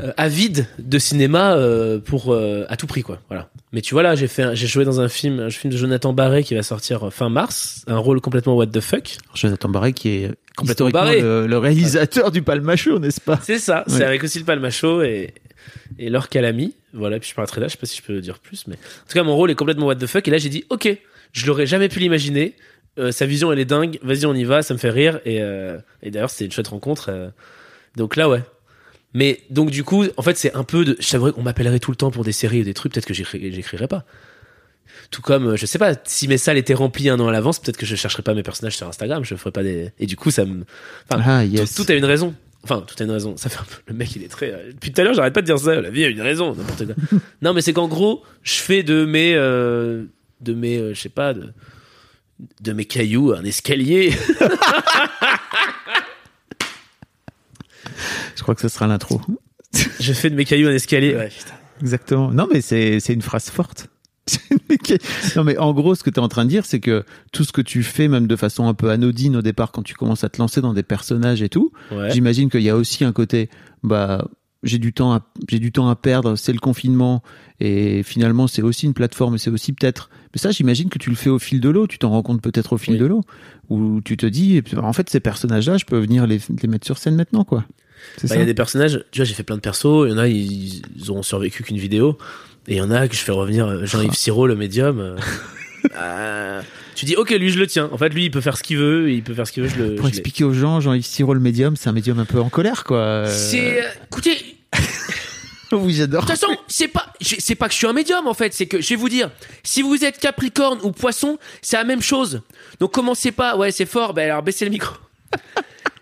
euh, avide de cinéma euh, pour euh, à tout prix, quoi. Voilà. Mais tu vois là, j'ai fait, j'ai joué dans un film, un film de Jonathan Barré qui va sortir fin mars, un rôle complètement what the fuck. Jonathan Barré qui est complètement le, le réalisateur ouais. du Palmashow, n'est-ce pas? C'est ça. Ouais. C'est avec aussi le Palmashow et et Laure Calamy. Voilà. Puis je parlerai là. Je sais pas si je peux dire plus, mais en tout cas, mon rôle est complètement what the fuck. Et là, j'ai dit, ok, je l'aurais jamais pu l'imaginer. Euh, sa vision elle est dingue, vas-y on y va, ça me fait rire et, euh, et d'ailleurs c'était une chouette rencontre euh, donc là ouais, mais donc du coup en fait c'est un peu de, je savais qu'on m'appellerait tout le temps pour des séries ou des trucs, peut-être que j'écri- j'écrirais pas, tout comme je sais pas si mes salles étaient remplies un an à l'avance, peut-être que je chercherais pas mes personnages sur Instagram, je ferais pas des, et du coup ça me enfin, ah, yes. tout, tout a une raison, enfin tout a une raison, ça fait un peu le mec il est très euh... depuis tout à l'heure j'arrête pas de dire ça, la vie a une raison n'importe quoi. Non mais c'est qu'en gros je fais de mes euh, de mes euh, je sais pas de de mes cailloux un escalier. Je crois que ce sera l'intro. Je fais de mes cailloux un escalier. Ouais, putain. Exactement. Non, mais c'est, c'est une phrase forte. Non, mais en gros, ce que tu es en train de dire, c'est que tout ce que tu fais, même de façon un peu anodine au départ, quand tu commences à te lancer dans des personnages et tout, ouais. j'imagine qu'il y a aussi un côté, bah, j'ai du temps à, j'ai du temps à perdre, c'est le confinement, et finalement c'est aussi une plateforme, c'est aussi peut-être, mais ça j'imagine que tu le fais au fil de l'eau, tu t'en rends compte peut-être au fil oui. de l'eau, où tu te dis, en fait ces personnages-là, je peux venir les, les mettre sur scène maintenant, quoi. Il bah, y a des personnages, tu vois, j'ai fait plein de persos, il y en a, ils, ils auront survécu qu'une vidéo, et il y en a que je fais revenir, Jean-Yves Sirot, le médium. Euh, tu dis ok, lui je le tiens, en fait lui il peut faire ce qu'il veut, il peut faire ce qu'il veut, je le, pour je expliquer l'ai. Aux gens, Jean-Yves Sirot le médium, c'est un médium un peu en colère, quoi. Euh... c'est écoutez oui j'adore, de toute façon c'est pas c'est pas que je suis un médium, en fait c'est que je vais vous dire, si vous êtes Capricorne ou Poisson c'est la même chose, donc commencez pas, ouais c'est fort, bah alors baissez le micro.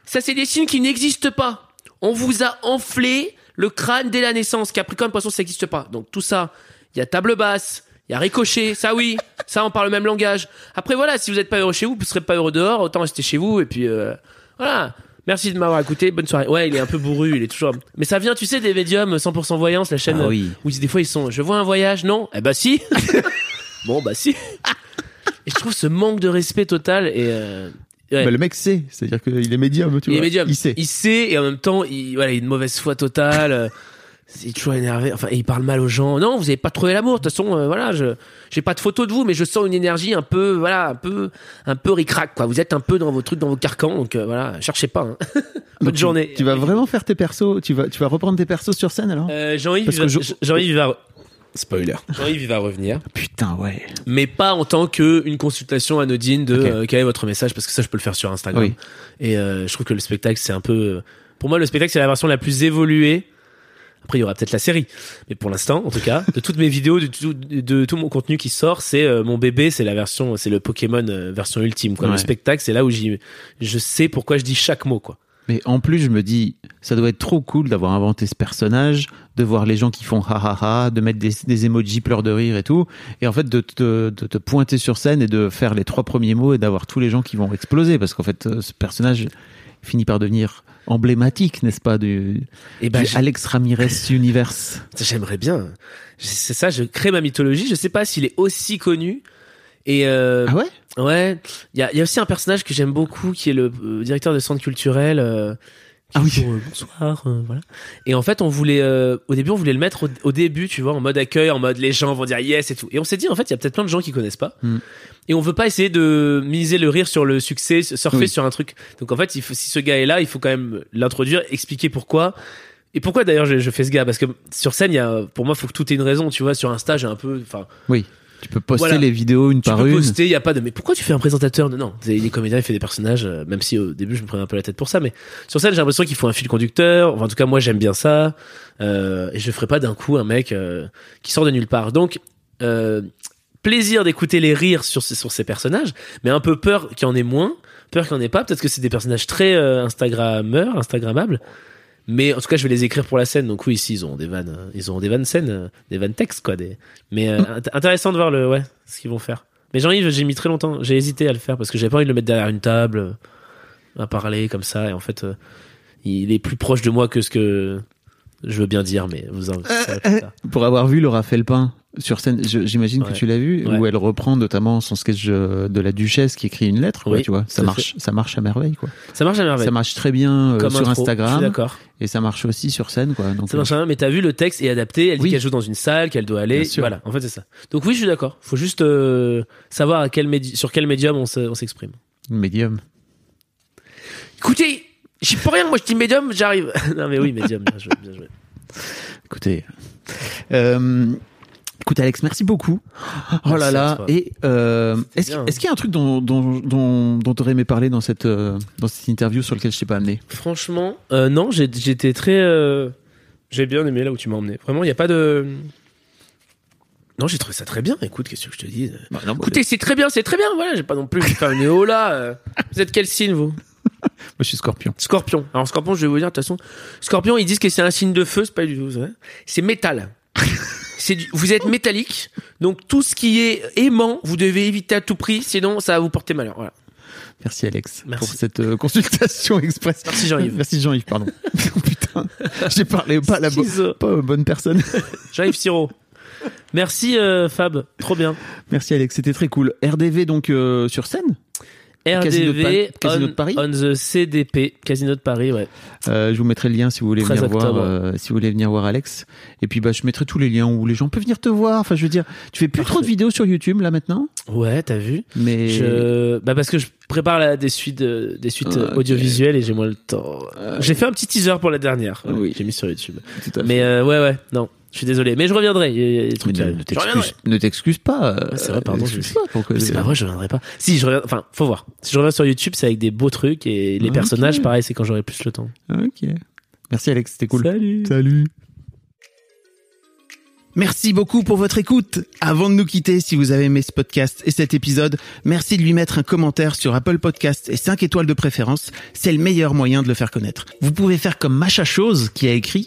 Ça c'est des signes qui n'existent pas, on vous a enflé le crâne dès la naissance. Capricorne, Poisson, ça n'existe pas, donc tout ça, il y a table basse, il y a ricochet, ça oui, ça on parle le même langage. Après voilà, si vous n'êtes pas heureux chez vous, vous serez pas heureux dehors, autant rester chez vous, et puis euh, voilà. Merci de m'avoir écouté, bonne soirée. Ouais, il est un peu bourru, il est toujours... Mais ça vient, tu sais, des médiums cent pour cent voyance, la chaîne ah, oui. où des fois ils sont, je vois un voyage, non ? Eh bah si. Bon bah si. Et je trouve ce manque de respect total, et... Euh... Ouais. Bah, le mec sait, c'est-à-dire qu'il est médium, tu il vois. Est médium. Il sait. Il sait, et en même temps, il, voilà, il a une mauvaise foi totale... Il est toujours énervé, enfin, et il parle mal aux gens. Non, vous n'avez pas trouvé l'amour, de toute façon, euh, voilà, je j'ai pas de photo de vous, mais je sens une énergie un peu, voilà, un peu, un peu ric-rac, quoi. Vous êtes un peu dans vos trucs, dans vos carcans, donc euh, voilà, cherchez pas. Hein. Bonne tu, journée. Tu vas vraiment faire tes persos, tu vas, tu vas reprendre tes persos sur scène alors euh, Jean-Yves, va, je... Jean-Yves va. Spoiler. Jean-Yves va revenir. Putain, ouais. Mais pas en tant qu'une consultation anodine de okay. euh, quel est votre message, parce que ça, je peux le faire sur Instagram. Oui. Et euh, je trouve que le spectacle, c'est un peu. Pour moi, le spectacle, c'est la version la plus évoluée. Après, il y aura peut-être la série. Mais pour l'instant, en tout cas, de toutes mes vidéos, de tout, de, de tout mon contenu qui sort, c'est euh, mon bébé, c'est la version, c'est le Pokémon euh, version ultime, quoi. Ouais. Le spectacle, c'est là où j'y, je sais pourquoi je dis chaque mot, quoi. Mais en plus, je me dis, ça doit être trop cool d'avoir inventé ce personnage, de voir les gens qui font ha ha ha, de mettre des, des emojis pleurs de rire et tout. Et en fait, de te, de te pointer sur scène et de faire les trois premiers mots et d'avoir tous les gens qui vont exploser. Parce qu'en fait, ce personnage finit par devenir emblématique, n'est-ce pas, du, eh ben, du je... Alex Ramirez Universe. J'aimerais bien. C'est ça, je crée ma mythologie. Je sais pas s'il est aussi connu. Et euh, ah ouais. Ouais. Il y a, y a aussi un personnage que j'aime beaucoup, qui est le euh, directeur de centre culturel. Euh, ah oui. Pour, euh, bonsoir. Euh, voilà. Et en fait, on voulait, euh, au début, on voulait le mettre au, au début, tu vois, en mode accueil, en mode les gens vont dire yes et tout. Et on s'est dit, en fait, il y a peut-être plein de gens qui connaissent pas. Mm. Et on veut pas essayer de miser le rire sur le succès, surfer oui. sur un truc. Donc en fait, il faut, si ce gars est là, il faut quand même l'introduire, expliquer pourquoi. Et pourquoi d'ailleurs je, je fais ce gars, parce que sur scène, il y a, pour moi, faut que tout ait une raison, tu vois. Sur Insta, j'ai un peu, enfin. Oui. Tu peux poster voilà. les vidéos une tu par une. Tu peux poster, il n'y a pas de... Mais pourquoi tu fais un présentateur ? Non, non, il est comédien, il fait des personnages, euh, même si au début je me prenais un peu la tête pour ça, mais sur scène j'ai l'impression qu'il faut un fil conducteur, enfin, en tout cas moi j'aime bien ça, euh, et je ne ferai pas d'un coup un mec euh, qui sort de nulle part. Donc, euh, plaisir d'écouter les rires sur, sur ces personnages, mais un peu peur qu'il y en ait moins, peur qu'il n'y en ait pas, peut-être que c'est des personnages très euh, Instagrammeurs, Instagrammables, mais en tout cas, je vais les écrire pour la scène. Donc oui, ici, ils ont des vannes, ils ont des vannes scènes, des vannes textes, quoi. Des... Mais euh, int- intéressant de voir le, ouais, ce qu'ils vont faire. Mais Jean-Yves, j'ai mis très longtemps, j'ai hésité à le faire parce que j'avais pas envie de le mettre derrière une table, à parler comme ça. Et en fait, euh, il est plus proche de moi que ce que je veux bien dire, mais vous en... Pour avoir vu Laura Felpin sur scène, je, j'imagine ouais. que tu l'as vu, ouais. où elle reprend notamment son sketch de la Duchesse qui écrit une lettre, quoi, oui, tu vois. Ça marche, ça marche à merveille, quoi. Ça marche à merveille. Ça marche très bien euh, sur Instagram. Je suis d'accord. Et ça marche aussi sur scène, quoi. Donc, ça marche à merveille, mais t'as vu, le texte est adapté. Elle oui. dit qu'elle joue dans une salle, qu'elle doit aller. Voilà, en fait, c'est ça. Donc oui, je suis d'accord. Faut juste euh, savoir à quel médi- sur quel médium on, se, on s'exprime. Médium. Écoutez, j'y peux rien, moi je dis médium, j'arrive. Non mais oui, médium, bien joué, bien joué. Écoutez. Euh... Écoute Alex, merci beaucoup. Oh là là. Et euh, est-ce, qu'il, est-ce qu'il y a un truc dont dont dont, dont t'aurais aimé parler dans cette euh, dans cette interview sur lequel je t'ai pas amené ? Franchement, euh, non, j'ai, j'étais très, euh, j'ai bien aimé là où tu m'as emmené. Vraiment, il y a pas de. Non, j'ai trouvé ça très bien. Écoute, qu'est-ce que je te dis ? Bah, non, écoutez, bah, c'est très bien, c'est très bien. Voilà, j'ai pas non plus fait un néo là. Vous êtes quel signe vous ? Moi, je suis Scorpion. Scorpion. Alors Scorpion, je vais vous dire de toute façon, Scorpion, ils disent que c'est un signe de feu, c'est pas du tout vrai. C'est métal. C'est du, vous êtes métallique, donc tout ce qui est aimant, vous devez éviter à tout prix, sinon ça va vous porter malheur. Voilà. Merci Alex Merci. pour cette euh, consultation express. Merci Jean-Yves. Merci Jean-Yves, pardon. Putain, j'ai parlé pas à la bo- pas aux bonnes personnes. Jean-Yves Sirot. Merci euh, Fab, trop bien. Merci Alex, c'était très cool. R D V donc euh, sur scène ? R D V Casino de Paris, on the C D P Casino de Paris, ouais. Euh, je vous mettrai le lien si vous voulez venir voir, euh, si vous voulez venir voir Alex. Et puis bah je mettrai tous les liens où les gens peuvent venir te voir. Enfin je veux dire, tu fais plus Parfait. Trop de vidéos sur YouTube là maintenant. Ouais, t'as vu. Mais je... bah parce que je prépare là, des suites, euh, des suites ah, okay. audiovisuelles et j'ai moins le temps. Euh... J'ai fait un petit teaser pour la dernière. Ouais, oui, j'ai mis sur YouTube. Tout à fait. Mais euh, ouais ouais non. Je suis désolé, mais je reviendrai. Il y a des trucs ne, ne, t'excuse, reviendrai. Ne t'excuse pas. Ah, c'est vrai, pardon. Je pas, pourquoi... C'est pas vrai, je reviendrai pas. Si je reviens, enfin, faut voir. Si je reviens sur YouTube, c'est avec des beaux trucs et les okay. personnages, pareil, c'est quand j'aurai plus le temps. Ok. Merci Alex, c'était cool. Salut. Salut. Merci beaucoup pour votre écoute. Avant de nous quitter, si vous avez aimé ce podcast et cet épisode, merci de lui mettre un commentaire sur Apple Podcasts et cinq étoiles de préférence. C'est le meilleur moyen de le faire connaître. Vous pouvez faire comme Macha Chose qui a écrit.